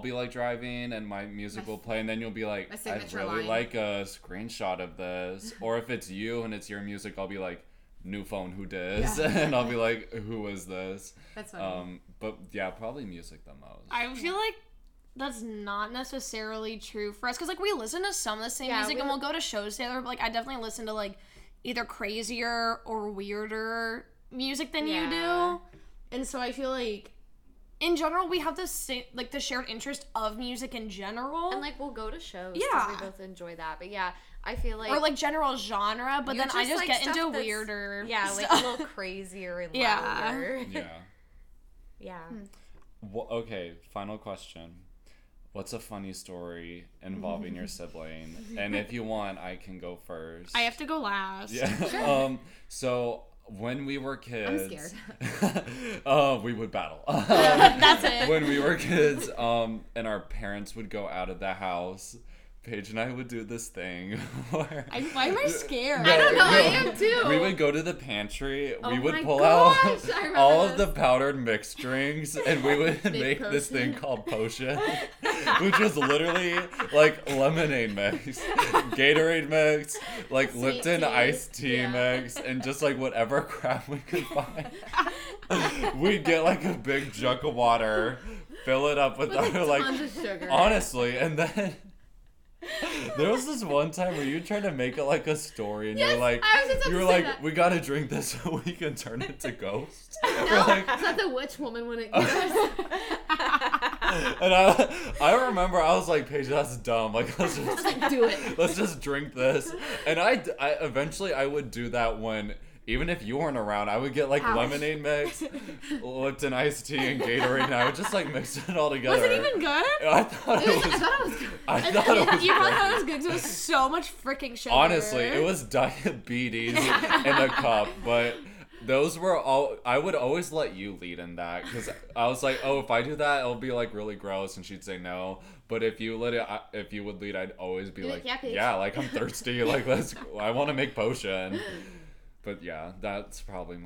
be like driving and my music will play and then you'll be like, I'd really like a screenshot of this. Or if it's you and it's your music, I'll be like, new phone, who dis? Yeah. And I'll be like, who is this? That's funny. But yeah, probably music the most. I feel like that's not necessarily true for us. Cause like we listen to some of the same music and we'll go to shows together. But like I definitely listen to like either crazier or weirder music than you do. And so I feel like in general we have the same, like the shared interest of music in general. And like we'll go to shows because we both enjoy that. But yeah, I feel like, or like general genre, but then I just like get into weirder stuff. Like a little crazier and louder. Well, okay, final question. What's a funny story involving your sibling? And if you want, I can go first. I have to go last. Yeah. Sure. So when we were kids, I'm scared. We would battle. That's it. When we were kids, and our parents would go out of the house, Paige and I would do this thing. Why am I scared? No, I don't know. I am too. We would go to the pantry. Oh, we would pull out all of the powdered mixed drinks, and we would make potion. This thing called potion, which was literally like lemonade mix, Gatorade mix, like sweet Lipton tea. Iced tea mix, and just like whatever crap we could find. We'd get like a big jug of water, fill it up with other like tons of sugar. Honestly, and then. There was this one time where you tried to make it like a story, and you were like, we gotta drink this so we can turn it to ghost. No, like, it's not the witch woman when it goes. And I remember I was like, Paige, that's dumb. Like, do it. Let's just drink this. And I eventually I would do that when. Even if you weren't around, I would get, like, lemonade mix, Lipton iced tea, and Gatorade, and I would just, like, mix it all together. Was it even good? I thought it was good. I thought it was good. You probably thought it was good because it was so much freaking sugar. Honestly, it was diabetes in a cup, but... Those were all... I would always let you lead in that, because I was like, oh, if I do that, it'll be, like, really gross, and she'd say no. But if you if you would lead, I'd always be like, I'm thirsty, like, I want to make potion. But yeah, that's probably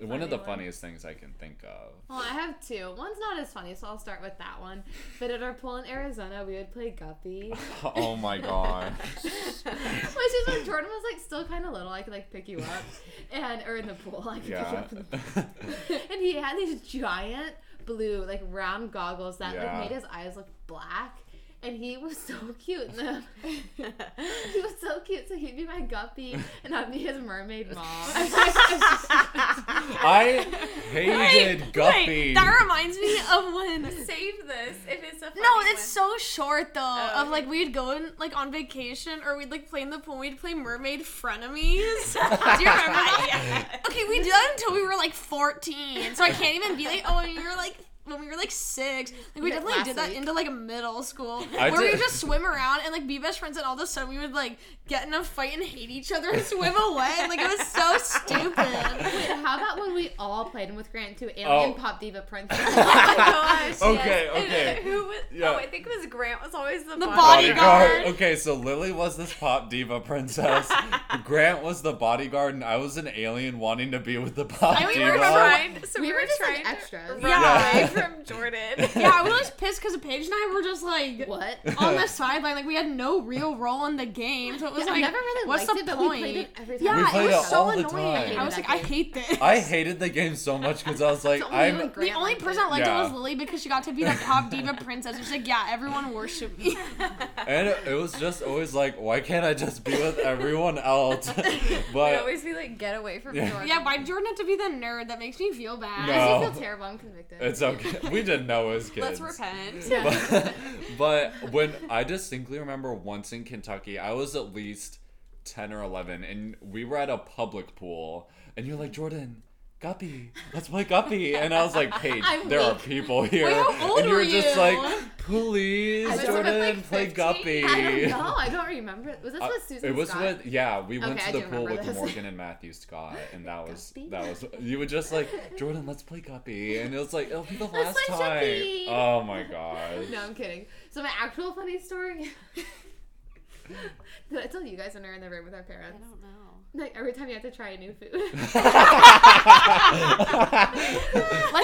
one of the funniest things I can think of. Well, I have two. One's not as funny, so I'll start with that one. But at our pool in Arizona, we would play Guppy. Oh my god! Which is when Jordan was like still kind of little. I could like pick you up, or in the pool, I could pick you up in the pool. And he had these giant blue like round goggles that like made his eyes look black. And he was so cute in them. He was so cute, so he'd be my Guppy, and I'd be his mermaid mom. I hated Guppy. Wait, that reminds me of when... Save this, if it's a funny No, it's one. So short, though, of, like, we'd go in, like, on vacation, or we'd, like, play in the pool, we'd play Mermaid Frenemies. Do you remember that? Yeah. Okay, we did that until we were, like, 14, so I can't even be like, oh, and you were, like... when we were like 6, like we definitely did that week. Into like middle school, where we would just swim around and like be best friends, and all of a sudden we would like get in a fight and hate each other and swim away, and like it was so stupid. Wait, how about when we all played in with Grant too? Alien Pop Diva Princess. Oh my gosh. Okay, yes. Okay. And who was? Yeah. Oh, I think it was Grant. Was always the bodyguard. Okay, so Lily was this Pop Diva Princess. Grant was the bodyguard, and I was an alien wanting to be with the Pop Diva. We were trying. So we were just trying like extras. Yeah. From Jordan. Yeah, we were just pissed because Paige and I were just like, what? On the sideline, like we had no real role in the game, so it was like, I never really what's liked the it, point? But we played it every time. Yeah, it was so annoying. I was like, I hate this. I hated the game so much because I was like, the only person that liked it was Lily because she got to be the Pop Diva Princess. She's like, yeah, everyone worship me. And it was just always like, why can't I just be with everyone else? But I'd always be like, get away from Jordan. Yeah, why Jordan had to be the nerd? That makes me feel bad. No. I feel terrible. I'm convicted. It's okay. We didn't know as kids. Let's repent. But when I distinctly remember once in Kentucky, I was at least 10 or 11, and we were at a public pool, and you're like, Jordan, Guppy, let's play Guppy. And I was like, Paige, there are people here. Wait, how old and you were just like, please, Jordan, like play Guppy. I don't know. I don't remember. Was this with Susan It was Scott? With, yeah, we went to the pool with this. Morgan and Matthew Scott. And that was, you were just like, Jordan, let's play Guppy. And it was like, it'll be the last time. Guppy. Oh my gosh. No, I'm kidding. So my actual funny story. Did I tell you guys when we were in the room with our parents? I don't know. Like, every time you have to try a new food. Let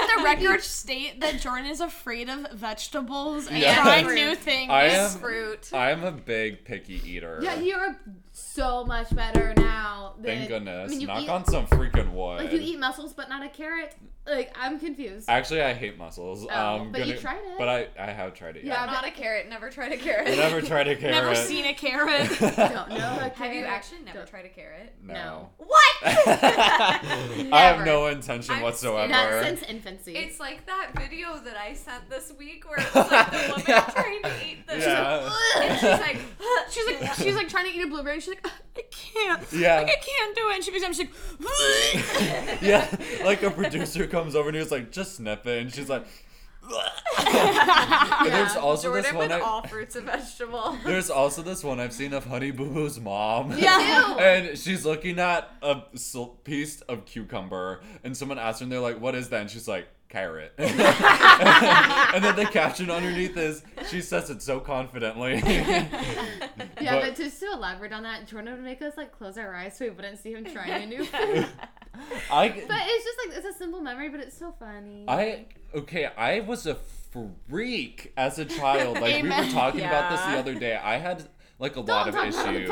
the record state that Jordan is afraid of vegetables and trying new things. Fruit. I am a big picky eater. Yeah, you're so much better now. Thank goodness. I mean, knock on some freaking wood. Like, you eat mussels but not a carrot? Like, I'm confused. Actually, I hate mussels. But you tried it. But I have tried it. Yeah, not a carrot. Never tried a carrot. Never tried a carrot. Never seen a carrot. Don't know a carrot. Have you actually never tried a carrot? No. What? I have no intention whatsoever. Not since infancy. It's like that video that I sent this week where it's like the woman trying to eat the... Yeah. She's like trying to eat a blueberry and she's like, I can't. Yeah. Like, I can't do it. And she's like... Yeah. Like a producer comes over and he's like, just snip it. And she's like... And there's also Jordan this one with all fruits and vegetables. There's also this one I've seen of Honey Boo Boo's mom. Yeah. And she's looking at a piece of cucumber, and someone asks her, and they're like, "What is that?" And she's like, "Carrot." and then the caption underneath is, "She says it so confidently." Yeah, but just to elaborate on that, Jordan would make us like close our eyes so we wouldn't see him trying a new food. But it's just like, it's a simple memory, but it's so funny. I was a freak as a child. Like, we were talking about this the other day. I had like a lot of issues.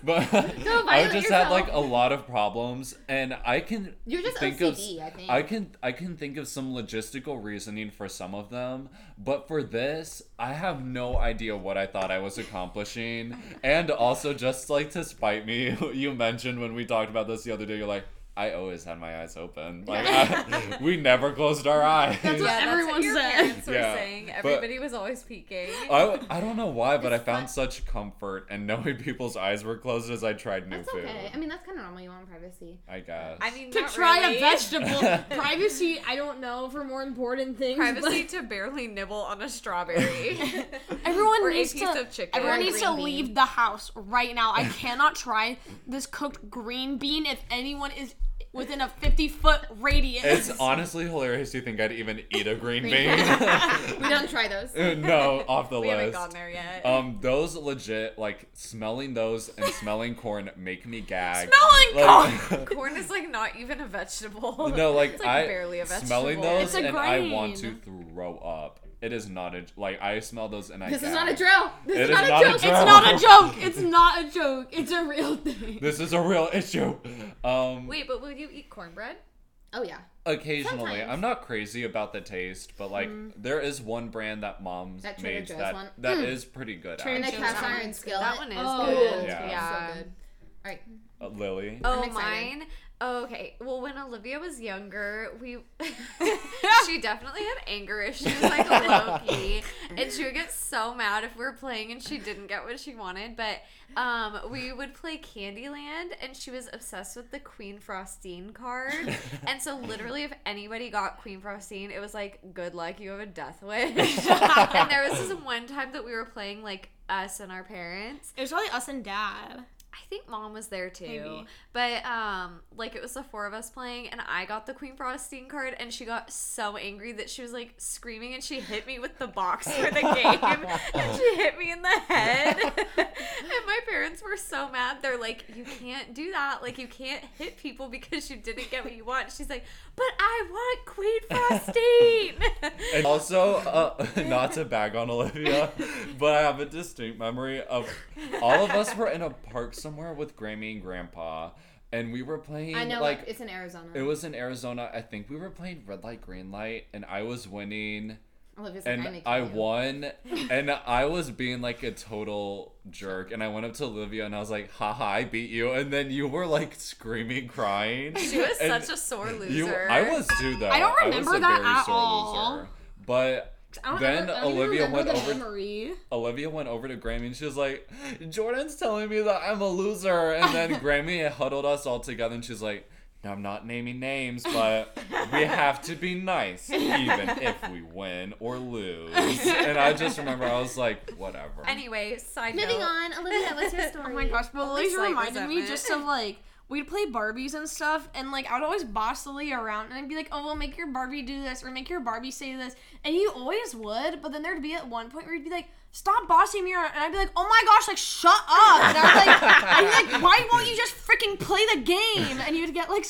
But I just had like a lot of problems, and I can You're just think OCD, of I, think. I can think of some logistical reasoning for some of them, but for this, I have no idea what I thought I was accomplishing. And also, just like to spite me, you mentioned when we talked about this the other day, you're like, I always had my eyes open. Like, we never closed our eyes. That's what everyone said. Saying. Everybody was always peeking. I don't know why, but I found such comfort in knowing people's eyes were closed as I tried new food. That's okay. I mean, that's kind of normal. You want privacy. I guess. I mean, to try a vegetable. Privacy, I don't know, for more important things. Privacy to barely nibble on a strawberry. Everyone needs to leave the house right now. I cannot try this cooked green bean if anyone is within a 50-foot radius. It's honestly hilarious to think I'd even eat a green bean. We don't try those. No, off the list. We haven't gone there yet. Those legit, like, smelling those and smelling corn make me gag. Corn! Corn is, like, not even a vegetable. No, like, it's, like, barely a vegetable. Smelling those and I want to throw up. It is not a... Like, I smell those and I This gag. Is not a drill. This is not a joke. It's not a joke. It's not a joke. It's a real thing. This is a real issue. Wait, but will you eat cornbread? Oh, yeah. Occasionally. Sometimes. I'm not crazy about the taste, but, like, there is one brand that Mom's made that is pretty good, actually. Trinidad cast iron skillet. That one is good. Yeah. So good. All right. Lily. Oh, mine... Okay, well, when Olivia was younger, we She definitely had anger issues, like, low-key. And she would get so mad if we were playing and she didn't get what she wanted. But we would play Candyland, and she was obsessed with the Queen Frostine card. And so literally if anybody got Queen Frostine, it was like, good luck, you have a death wish. And there was this one time that we were playing, like, us and our parents. It was probably us and Dad. I think Mom was there too. Maybe. But like it was the four of us playing, and I got the Queen Frostine card, and she got so angry that she was like screaming, and she hit me with the box for the game, and she hit me in the head. And my parents were so mad. They're like, you can't do that. Like, you can't hit people because you didn't get what you want. She's like, but I want Queen Frostine. And also, not to bag on Olivia, but I have a distinct memory of all of us were in a park somewhere with Grammy and Grandpa, and we were playing. I know, like, it's in Arizona. It was in Arizona. I think we were playing Red Light, Green Light, and I was winning. I won, and I was being like a total jerk, and I went up to Olivia and I was like, haha, I beat you, and then you were like screaming, crying. She was such a sore loser. I was too, though. I don't remember that at all. Loser. But Olivia went over to Grammy, and she was like, Jordan's telling me that I'm a loser. And then Grammy huddled us all together, and she's like, now, I'm not naming names, but we have to be nice, even if we win or lose. And I just remember, I was like, whatever. Anyway, moving on, Olivia, what's your story? Oh my gosh, but Olivia reminded me just of, like, we'd play Barbies and stuff, and, like, I would always boss Lily around, and I'd be like, oh, well, make your Barbie do this, or make your Barbie say this, and you always would, but then there'd be at one point where you'd be like, stop bossing me around, and I'd be like, oh my gosh, like, shut up, and I'd be like, why won't you just freaking play the game, and you'd get, like,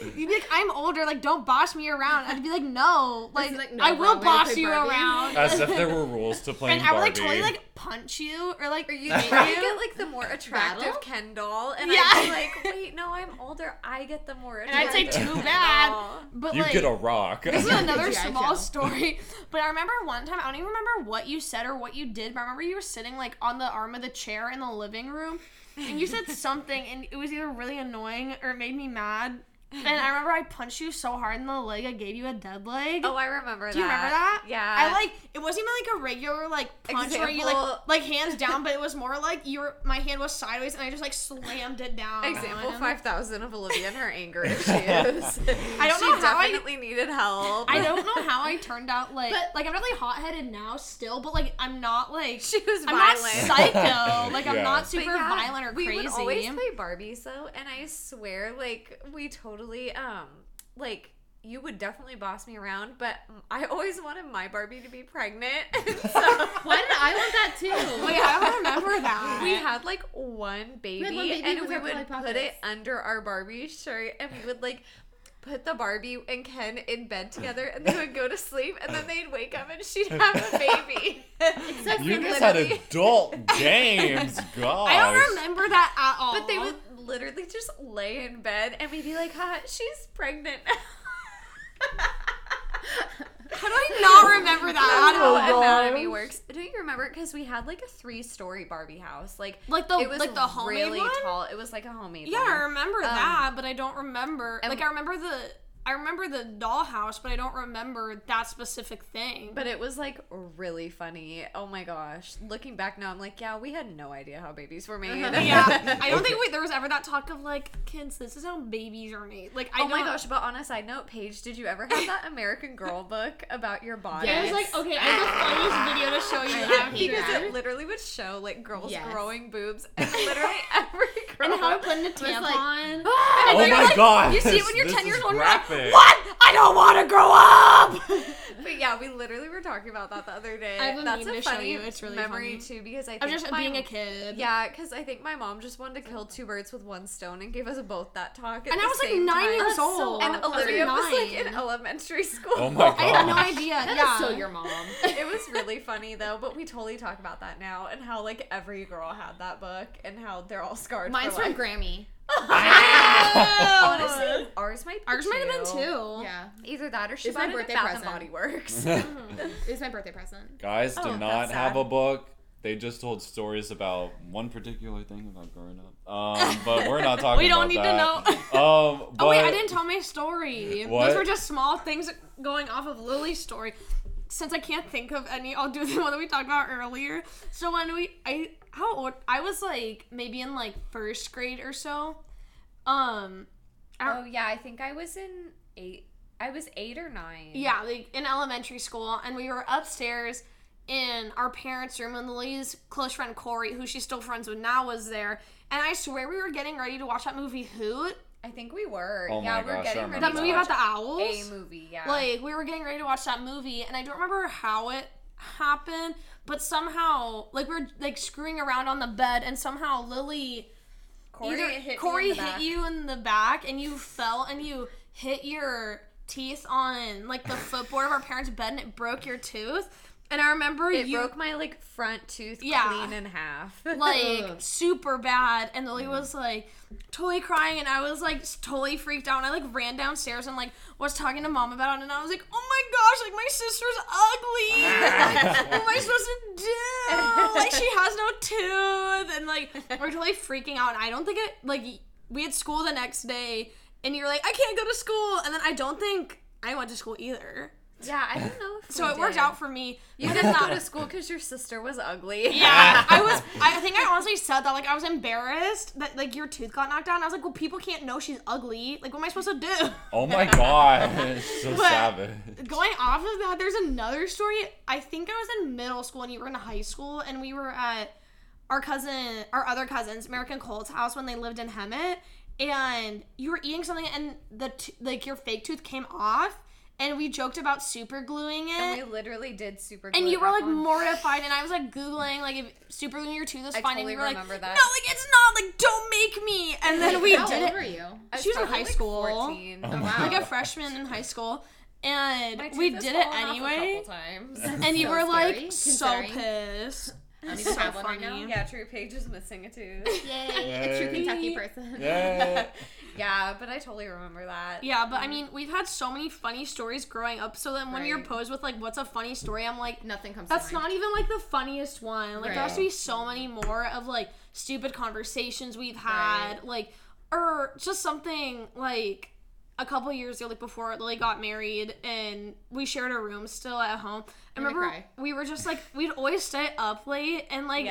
you'd be like, I'm older, like, don't boss me around, and I'd be like, no, I will boss you around. As if there were rules to playing Barbie. And I would, like, totally, like, punch you, or, like, you try to get, like, the more attractive Ken doll, and yeah. I'd be like, wait, no, I'm older, I get the more attractive. And I'd say, too bad, but, you like, you get a rock. This is another small story, but I remember one time, I don't even remember what you said or what you did, but I remember you were sitting, like, on the arm of the chair in the living room, and you said something, and it was either really annoying or it made me mad. And I remember I punched you so hard in the leg, I gave you a dead leg. Oh, I remember that. Do you remember that? Yeah. I, like, it wasn't even, like, a regular, like, punch where you, like, hands down, but it was more like my hand was sideways, and I just, like, slammed it down. Example 5,000 of Olivia and her anger issues. She needed help. I don't know how I turned out, like, but, like, I'm not, like, hot-headed now still, but, like, I'm not, like, I'm not psycho. Like, yeah. I'm not super violent or crazy. We would always play Barbies, though, and I swear, like, we totally, like, you would definitely boss me around, but I always wanted my Barbie to be pregnant. So, why did I want that too? Wait, I don't remember that. We had, like, one baby and we would put it under our Barbie shirt, and we would, like, put the Barbie and Ken in bed together, and they would go to sleep, and then they'd wake up and she'd have a baby. You just had adult games, gosh. I don't remember that at all. But they would literally just lay in bed and we'd be like, ha, she's pregnant now. How do I not remember that? I don't know how anatomy works. Don't you remember? Because we had, like, a 3-story Barbie house. Like the homemade really one? Tall. It was like a homemade one. Yeah, I remember that, but I don't remember. Like, I remember the dollhouse, but I don't remember that specific thing. But it was, like, really funny. Oh, my gosh. Looking back now, I'm like, yeah, we had no idea how babies were made. Yeah. I don't think there was ever that talk of, like, kids, this is how babies are made. Like, I my gosh, but on a side note, Paige, did you ever have that American Girl book about your body? Yeah, it was like, okay, I have the funniest video to show you after. Because it literally would show, like, girls growing boobs, and literally every girl. And how to put in a tampon. Like, oh, my gosh. You see it when you're 10 years old, you're like, what? I don't want to grow up. But yeah, we literally were talking about that the other day. That's a funny memory too, because I think being a kid. Yeah, because I think my mom just wanted to kill two birds with one stone and gave us both that talk. And I was like 9 years old, and Olivia was like in elementary school. Oh my god, I had no idea. That is so your mom. It was really funny though, but we totally talk about that now and how like every girl had that book and how they're all scarred. Mine's from Grammy. Honestly, ours might have been too. Yeah, either that or she bought it at Bath and Body Works. It was my birthday present. Guys, do not have a book. They just told stories about one particular thing about growing up. But we're not talking about that. We don't need to know. But, oh, wait, I didn't tell my story. What? Those were just small things going off of Lily's story. Since I can't think of any, I'll do the one that we talked about earlier. So when I was like, maybe in like first grade or so. Oh, yeah, I think I was in 8 or 9. Yeah, like in elementary school, and we were upstairs in our parents' room, and Lily's close friend Corey, who she's still friends with now, was there. And I swear we were getting ready to watch that movie Hoot. I think we were. Oh yeah, my gosh, getting ready. That movie about the owls. A movie, yeah. Like we were getting ready to watch that movie, and I don't remember how it happened, but somehow, like we were like screwing around on the bed, and somehow Corey hit you in the back, and you fell, and you hit your teeth on like the footboard of our parents' bed, and it broke your tooth. And I remember broke my like front tooth clean in half, like super bad. And Lily was like totally crying, and I was like totally freaked out. And I like ran downstairs and like was talking to Mom about it, and I was like, "Oh my gosh, like my sister's ugly. Like, what am I supposed to do? Like she has no tooth." And like we're totally freaking out. And I don't think we had school the next day, and you're like, "I can't go to school," and then I don't think I went to school either. Yeah, I don't know. It worked out for me. You did not go to school because your sister was ugly. Yeah, I think I honestly said that. Like, I was embarrassed that like your tooth got knocked out. And I was like, well, people can't know she's ugly. Like, what am I supposed to do? Oh my gosh, so savage. Going off of that, there's another story. I think I was in middle school and you were in high school, and we were at our other cousin's, American Cole's house when they lived in Hemet, and you were eating something, and your fake tooth came off. And we joked about super gluing it. And we literally did super glue. And you were like mortified, and I was like Googling, like, if super gluing your tooth is fine. And you were like, remember that. No, like, it's not. Like, don't make me. And then we did it. How old were you? She was in high school. 14. Oh, wow. Like a freshman in high school. And we did it anyway. A couple times. And you were like so pissed. I need to have one right now. Yeah, true. Paige is missing a tooth. Yay. A true Kentucky person. Yay. Yeah, but I totally remember that. Yeah, but I mean, we've had so many funny stories growing up, so then when you're posed with, like, what's a funny story, I'm like, nothing comes to mind. Not even, like, the funniest one. Like, there has to be so many more of, like, stupid conversations we've had, like, or just something, like, a couple years ago, like, before Lily got married, and we shared a room still at home. I remember we were just, like, we'd always stay up late and, like,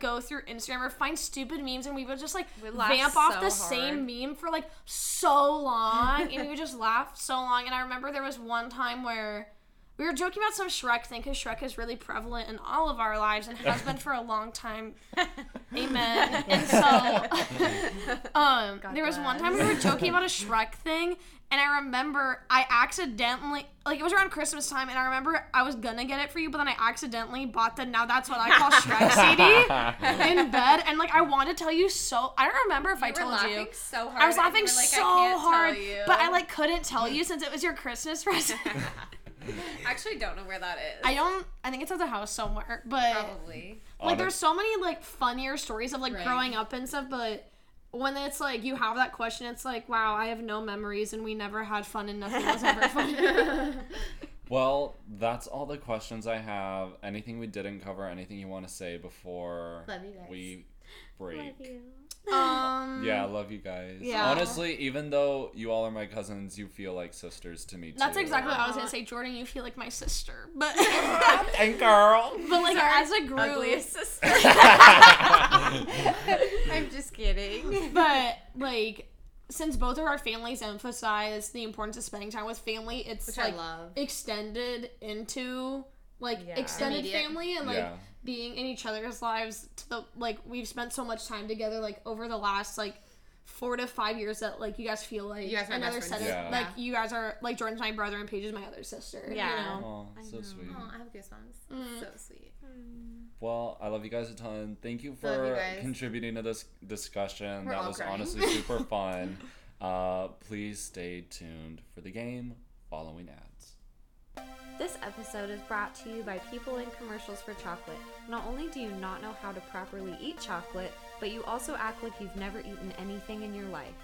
go through Instagram or find stupid memes, and we would just, like, vamp off the same meme for, like, so long, and we would just laugh so long. And I remember there was one time where we were joking about some Shrek thing, because Shrek is really prevalent in all of our lives and has been for a long time. Amen. And so, there was one time we were joking about a Shrek thing, and I remember I accidentally, like, it was around Christmas time, and I remember I was gonna get it for you, but then I accidentally bought the Now That's What I Call Shrek CD in bed, and, like, I wanted to tell you so, I don't remember if I told you. You were laughing so hard. I was laughing so hard, but I, like, couldn't tell you since it was your Christmas present. I actually don't know where that is. I think it's at the house somewhere, but probably. Like, there's so many, like, funnier stories of, like, growing up and stuff, but when it's, like, you have that question, it's like, wow, I have no memories, and we never had fun, and nothing was ever fun. Well, that's all the questions I have. Anything we didn't cover, anything you want to say before we break? Love you. Yeah, I love you guys. Yeah. Honestly, even though you all are my cousins, you feel like sisters to me, too. That's exactly what I was going to say. Jordan, you feel like my sister. But and girl. But, like, as a group. Ugliest sister. I'm just kidding. But, like, since both of our families emphasize the importance of spending time with family, it's, which, like, I love. Extended into, like, extended immediate. Family and, like, being in each other's lives to the, like, we've spent so much time together, like, over the last, like, 4 to 5 years that, like, you guys feel like you guys are another set of, like, you guys are, like, Jordan's my brother and Paige is my other sister. Yeah. You know? Aww, so sweet. Aww, I have goosebumps. So sweet. Well, I love you guys a ton. Thank you for contributing to this discussion. We're that was crying. Honestly super fun. Please stay tuned for the game following ads. This episode is brought to you by People in Commercials for Chocolate. Not only do you not know how to properly eat chocolate, but you also act like you've never eaten anything in your life.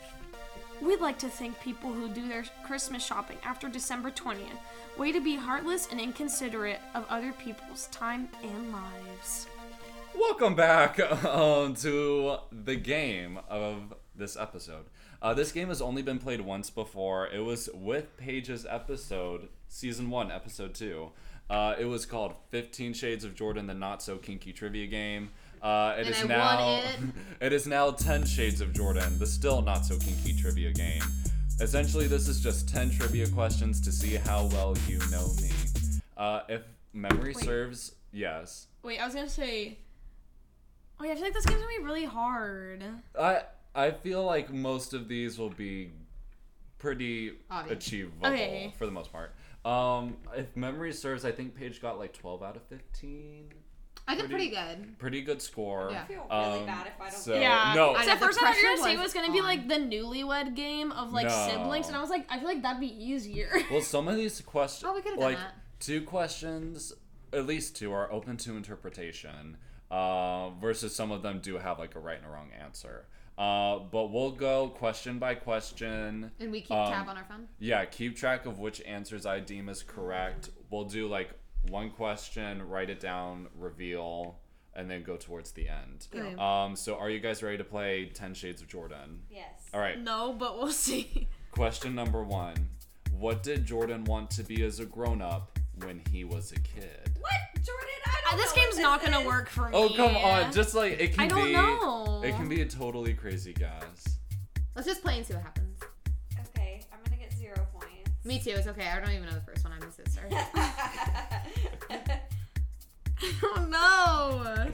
We'd like to thank people who do their Christmas shopping after December 20th. Way to be heartless and inconsiderate of other people's time and lives. Welcome back to the game of this episode. This game has only been played once before. It was with Paige's episode, Season 1, Episode 2. It was called 15 Shades of Jordan, the Not-So-Kinky Trivia Game. It is now 10 Shades of Jordan, the still Not-So-Kinky Trivia Game. Essentially, this is just 10 trivia questions to see how well you know me. If memory serves, yes. Wait, I was going to say... Oh, yeah, I feel like this game's going to be really hard. I feel like most of these will be pretty achievable for the most part. If memory serves, I think Paige got like 12 out of 15. I did pretty good. Pretty good score. Yeah. I feel really bad if I don't. No. So first I was gonna say was gonna be like the Newlywed Game of like siblings, and I was like, I feel like that'd be easier. Well, some of these questions, we could have done that. Two questions, at least two, are open to interpretation, versus some of them do have like a right and a wrong answer. But we'll go question by question. And we keep tab on our phone? Yeah, keep track of which answers I deem as correct. We'll do like one question, write it down, reveal, and then go towards the end. Okay. So are you guys ready to play 10 Shades of Jordan? Yes. All right. No, but we'll see. Question number one. What did Jordan want to be as a grown-up when he was a kid? What? Jordan, this game's not going to work for me. Oh, come on. Just like, it can be. I don't know. It can be a totally crazy guess. Let's just play and see what happens. Okay. I'm going to get 0 points. Me too. It's okay. I don't even know the first one. I'm a sister. I don't know.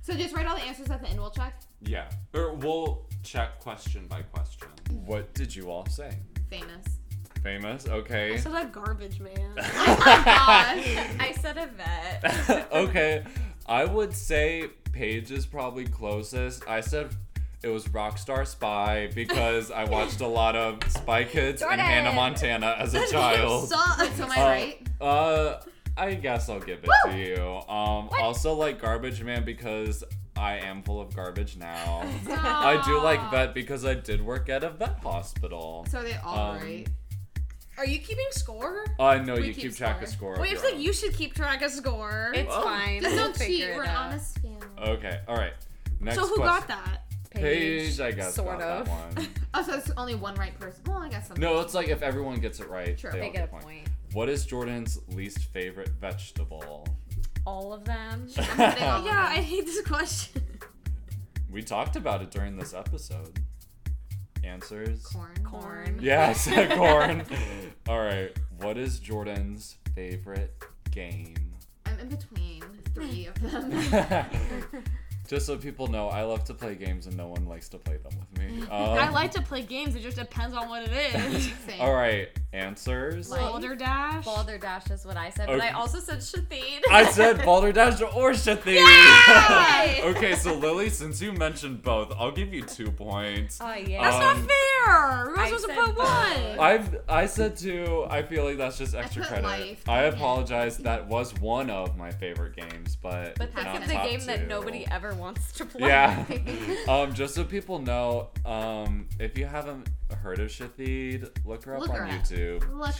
So just write all the answers at the end. We'll check? Yeah. Or we'll check question by question. What did you all say? Famous, okay. I said a garbage man. Oh my gosh. I said a vet. Okay. I would say Paige is probably closest. I said it was Rockstar Spy because I watched a lot of Spy Kids and Hannah Montana as a child. So am I right? I guess I'll give it to you. Also like garbage man because I am full of garbage now. I do like vet because I did work at a vet hospital. So they all right. Are you keeping score? No, you keep track of score. Wait, I feel like you should keep track of score. It's fine. Just don't cheat. We're an honest family. Okay, all right. Next question. So who got that? Paige, I guess, got that one. Oh, so it's only one right person. Well, I guess something. No, it's like if everyone gets it right, they get a point. What is Jordan's least favorite vegetable? All of them. Yeah, I hate this question. We talked about it during this episode. Answers? Corn. Yes, corn. All right. What is Jordan's favorite game? I'm in between 3 of them. Just so people know, I love to play games and no one likes to play them with me. I like to play games. It just depends on what it is. All right. Answers? Balderdash. Balderdash is what I said, but I also said Shathid. I said Balderdash or Shathid. Okay, so Lily, since you mentioned both, I'll give you 2 points. Oh, yeah. That's not fair. We're supposed to put one. I said 2. I feel like that's just extra credit. Life. I apologize. That was one of my favorite games, but that's the game that nobody ever wants to play. Yeah. Just so people know, if you haven't heard of Shathid, look her up on YouTube.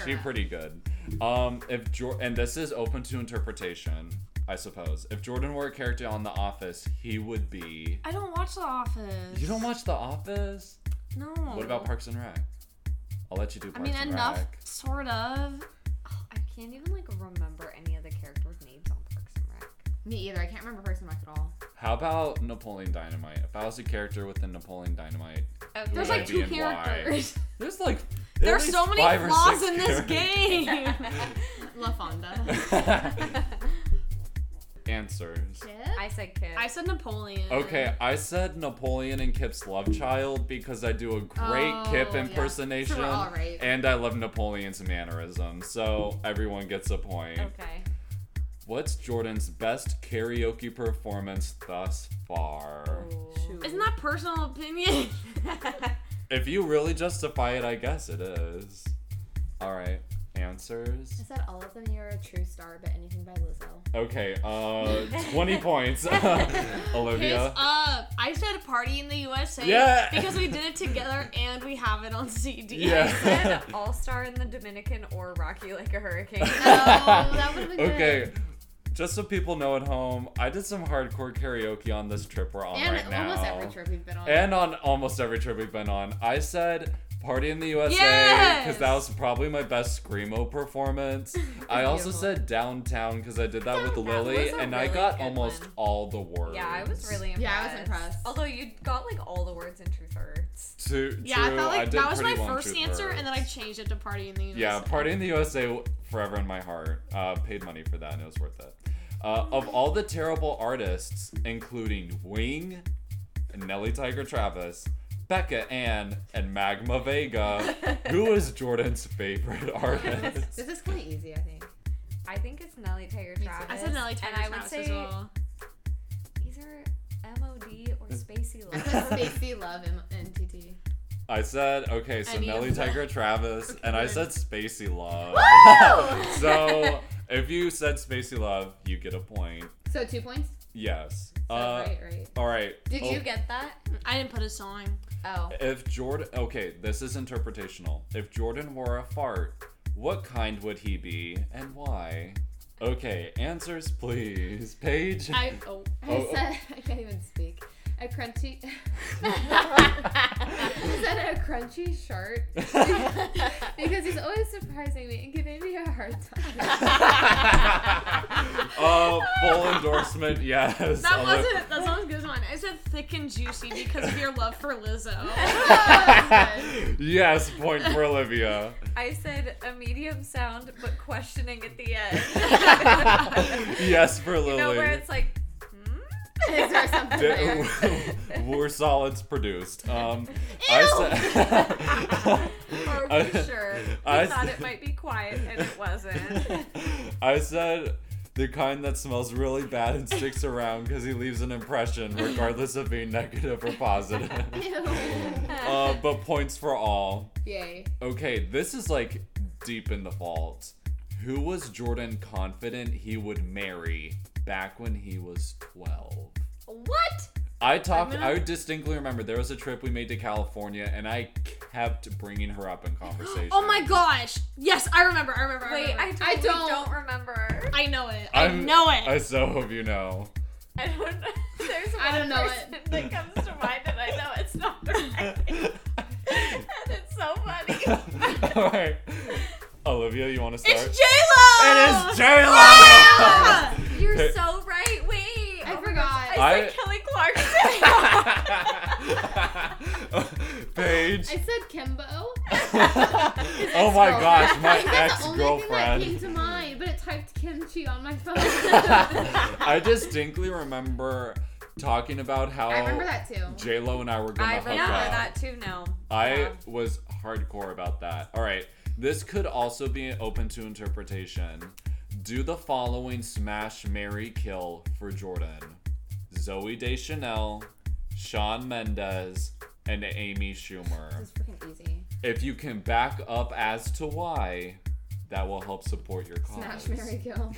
She's pretty good. And this is open to interpretation, I suppose. If Jordan were a character on The Office, he would be... I don't watch The Office. You don't watch The Office? No. What about Parks and Rec? I'll let you do Parks and Rec. I mean, enough, sort of. Oh, I can't even, remember any of the characters' names on Parks and Rec. Me either. I can't remember Parks and Rec at all. How about Napoleon Dynamite? If I was a character within Napoleon Dynamite, there's like 2 characters. There's like there's so many flaws in this game. La Fonda. Answers. Kip? I said Kip. I said Napoleon. Okay, I said Napoleon and Kip's love child because I do a great Kip impersonation, so we're all right. And I love Napoleon's mannerisms, so everyone gets a point. Okay. What's Jordan's best karaoke performance thus far? Isn't that personal opinion? If you really justify it, I guess it is. All right, answers. I said all of them. You're a true star, but anything by Lizzo. Okay, 20 points. Olivia. I said Party in the USA because we did it together and we have it on CD. Yeah. I said All Star in the Dominican or Rocky Like a Hurricane. No, that would have been good. Okay. Just so people know at home, I did some hardcore karaoke on this trip we're on and right now. And almost every trip we've been on. And on almost every trip we've been on. I said Party in the USA, because that was probably my best Screamo performance. I also said Downtown, because I did that with Lily, and really I got almost all the words. Yeah, I was really impressed. Yeah, I was impressed. Although you got, like, all the words in Truth Hurts. Yeah, I felt like that was my first answer, and then I changed it to Party in the USA. Yeah, Party in the USA, forever in my heart. Paid money for that, and it was worth it. Of all the terrible artists, including Wing and Nelly Tiger Travis, Becca Ann, and Magma Vega, who is Jordan's favorite artist? This is kind of easy, I think. I think it's Nelly Tiger Travis. I said Nelly Tiger Travis as well. Either MOD or Spacey Love. Spacey Love and NTT. I said, okay, so Nelly Tiger Travis, okay, and I said Spacey Love. Woo! So if you said Spacey Love, you get a point. So 2 points? Yes. Right. All right. Did you get that? I didn't put a song. Oh. If Jordan, okay, this is interpretational. If Jordan wore a fart, what kind would he be and why? Okay, answers please. Paige. I can't even speak. Is that a crunchy shark? Because he's always surprising me and giving me a hard time. Full endorsement, yes. That sounds good one. I said thick and juicy because of your love for Lizzo. Yes, point for Olivia. I said a medium sound, but questioning at the end. Yes, for Lily. You know where it's like, We're solids produced. Are we sure? I thought it might be quiet, and it wasn't. I said the kind that smells really bad and sticks around because he leaves an impression, regardless of being negative or positive. But points for all. Yay. Okay, this is like deep in the vault. Who was Jordan confident he would marry back when he was 12? What? I distinctly remember there was a trip we made to California, and I kept bringing her up in conversation. Oh my gosh! Yes, I remember. Wait, I don't remember. I know it. I know it. I so hope you know. I don't know. There's one person that comes to mind, and I know it's not right. And it's so funny. All right. Olivia, you want to start? It's J Lo. It is J Lo. Yeah! You're so right. Wait, I forgot. I said Kelly Clarkson. Paige. I said Kimbo. Oh my gosh, my ex-girlfriend. Came to mind, but it typed kimchi on my phone. I distinctly remember talking about how J Lo and I were gonna hook up. I remember that too now. I was hardcore about that. All right. This could also be open to interpretation. Do the following smash, marry, kill for Jordan: Zooey Deschanel, Shawn Mendes, and Amy Schumer. This is freaking easy. If you can back up as to why, that will help support your cause. Smash, marry, kill.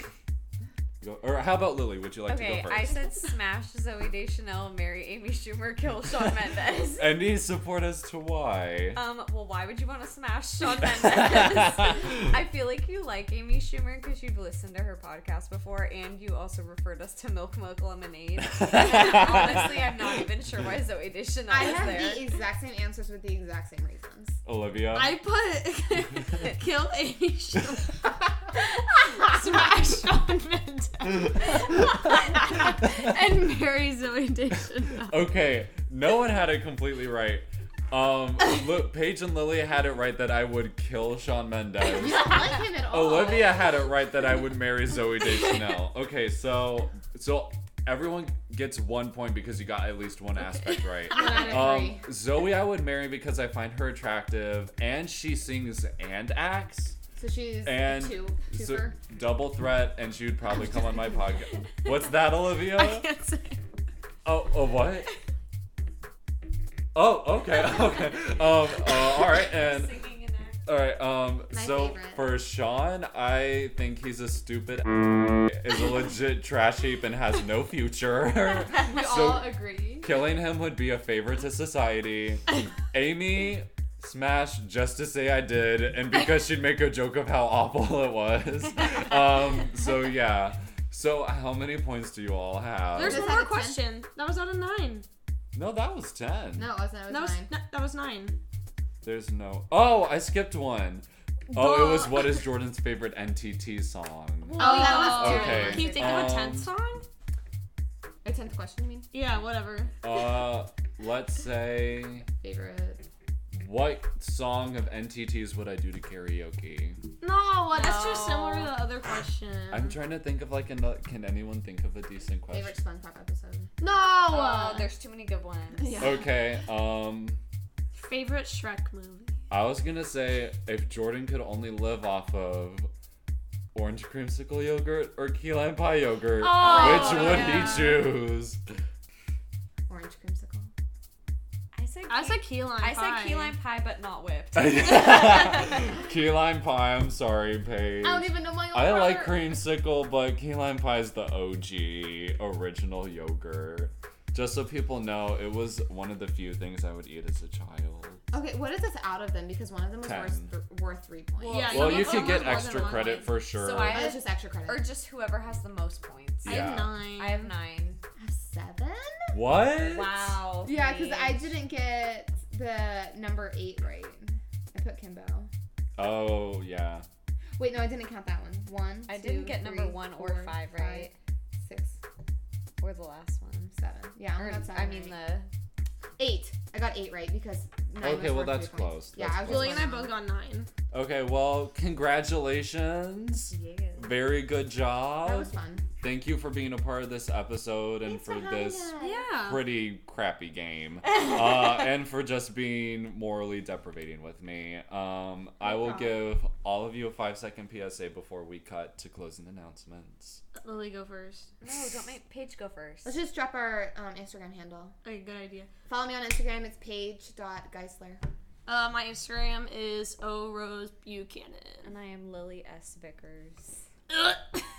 Or how about Lily? Would you like to go first? I said smash Zooey Deschanel, marry Amy Schumer, kill Shawn Mendes. And need support as to why. Well, why would you want to smash Shawn Mendes? I feel like you like Amy Schumer because you've listened to her podcast before, and you also referred us to Milk Mug Lemonade. Honestly, I'm not even sure why Zooey Deschanel is there. I have the exact same answers with the exact same reasons. Olivia? I put kill Amy Schumer. Smash Shawn Mendes. And marry Zooey Deschanel. Okay, no one had it completely right. Paige and Lily had it right that I would kill Shawn Mendes. You don't like him at all. Olivia had it right that I would marry Zooey Deschanel. Okay, so everyone gets 1 point because you got at least one aspect right. Zooey I would marry because I find her attractive, and she sings and acts. So she's double threat, and she would probably come on my podcast. What's that, Olivia? I can't say. Oh, what? Oh, okay. All right, and singing and acting. All right. Favorite. For Shawn, I think he's a stupid is a legit trash heap and has no future. We all agree. Killing him would be a favor to society. Amy. Smash just to say I did, and because she'd make a joke of how awful it was. So yeah, So how many points do you all have? There's one more question. 10. That was out of 9. No, that was 10. No, it wasn't. It was 9. That was 9. There's no... Oh, I skipped one. Oh, it was what is Jordan's favorite NTT song? Oh, that was 2. Okay. Can you think of a 10th song? A 10th question, you mean? Yeah, whatever. Let's say... Favorite... What song of NTT's would I do to karaoke? No, that's too similar to the other question. I'm trying to think of like another. Can anyone think of a decent question? Favorite SpongeBob episode? No, there's too many good ones. Yeah. Okay. Favorite Shrek movie? I was gonna say if Jordan could only live off of orange creamsicle yogurt or key lime pie yogurt, which would he choose? Orange creamsicle. I said key lime pie, but not whipped. Key lime pie, I'm sorry, Paige. I don't even know my own I like creamsicle, but key lime pie is the OG, original yogurt. Just so people know, it was one of the few things I would eat as a child. Okay, what is this out of them? Because one of them was worth 3 points. Well, yeah, well you could get extra credit for sure. So I was just extra credit. Or just whoever has the most points. Yeah. I have 9. I have 7? What? Wow. Yeah, because I didn't get the number 8 right. I put Kimbo. Oh, yeah. Wait, no, I didn't count that one. 1, I 2, didn't get 3, number 1 4, or 5 right. 6. Or the last one. 7. Yeah, I got 7. I mean right. the 8. I got 8 right because 9 okay, well that's close. That's yeah, Julie and I both got 9. Okay, well, congratulations. Yeah. Very good job. That was fun. Thank you for being a part of this episode and for this pretty crappy game. And for just being morally deprivating with me. I will give all of you a 5-second PSA before we cut to closing announcements. Lily, go first. No, don't make Paige go first. Let's just drop our Instagram handle. Okay, good idea. Follow me on Instagram. It's paige.geisler. My Instagram is orosebuchanan. And I am Lily S. Vickers.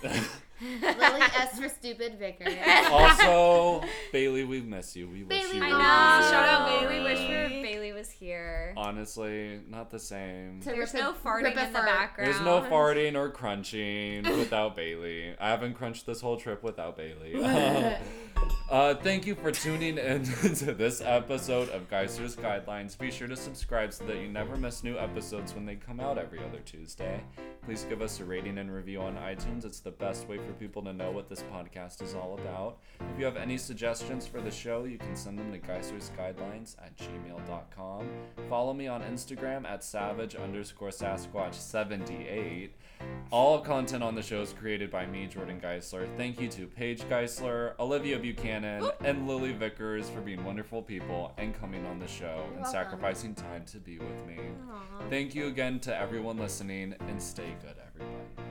Lily S for stupid Vickers. Also, Bailey, we miss you. We wish Bailey, you were here. I know. Shout out Bailey. Wish Bailey was here. Honestly, not the same. There's no farting in the background. There's no farting or crunching without Bailey. I haven't crunched this whole trip without Bailey. Thank you for tuning in to this episode of Geisler's Guidelines. Be sure to subscribe so that you never miss new episodes when they come out every other Tuesday. Please give us a rating and review on iTunes. It's the best way for people to know what this podcast is all about. If you have any suggestions for the show, you can send them to geistersguidelines@gmail.com. Follow me on Instagram at savage_sasquatch78. All content on the show is created by me, Jordan Geisler. Thank you to Paige Geisler, Olivia Buchanan, and Lily Vickers for being wonderful people and coming on the show and sacrificing time to be with me. Aww. Thank you again to everyone listening, and stay good, everybody.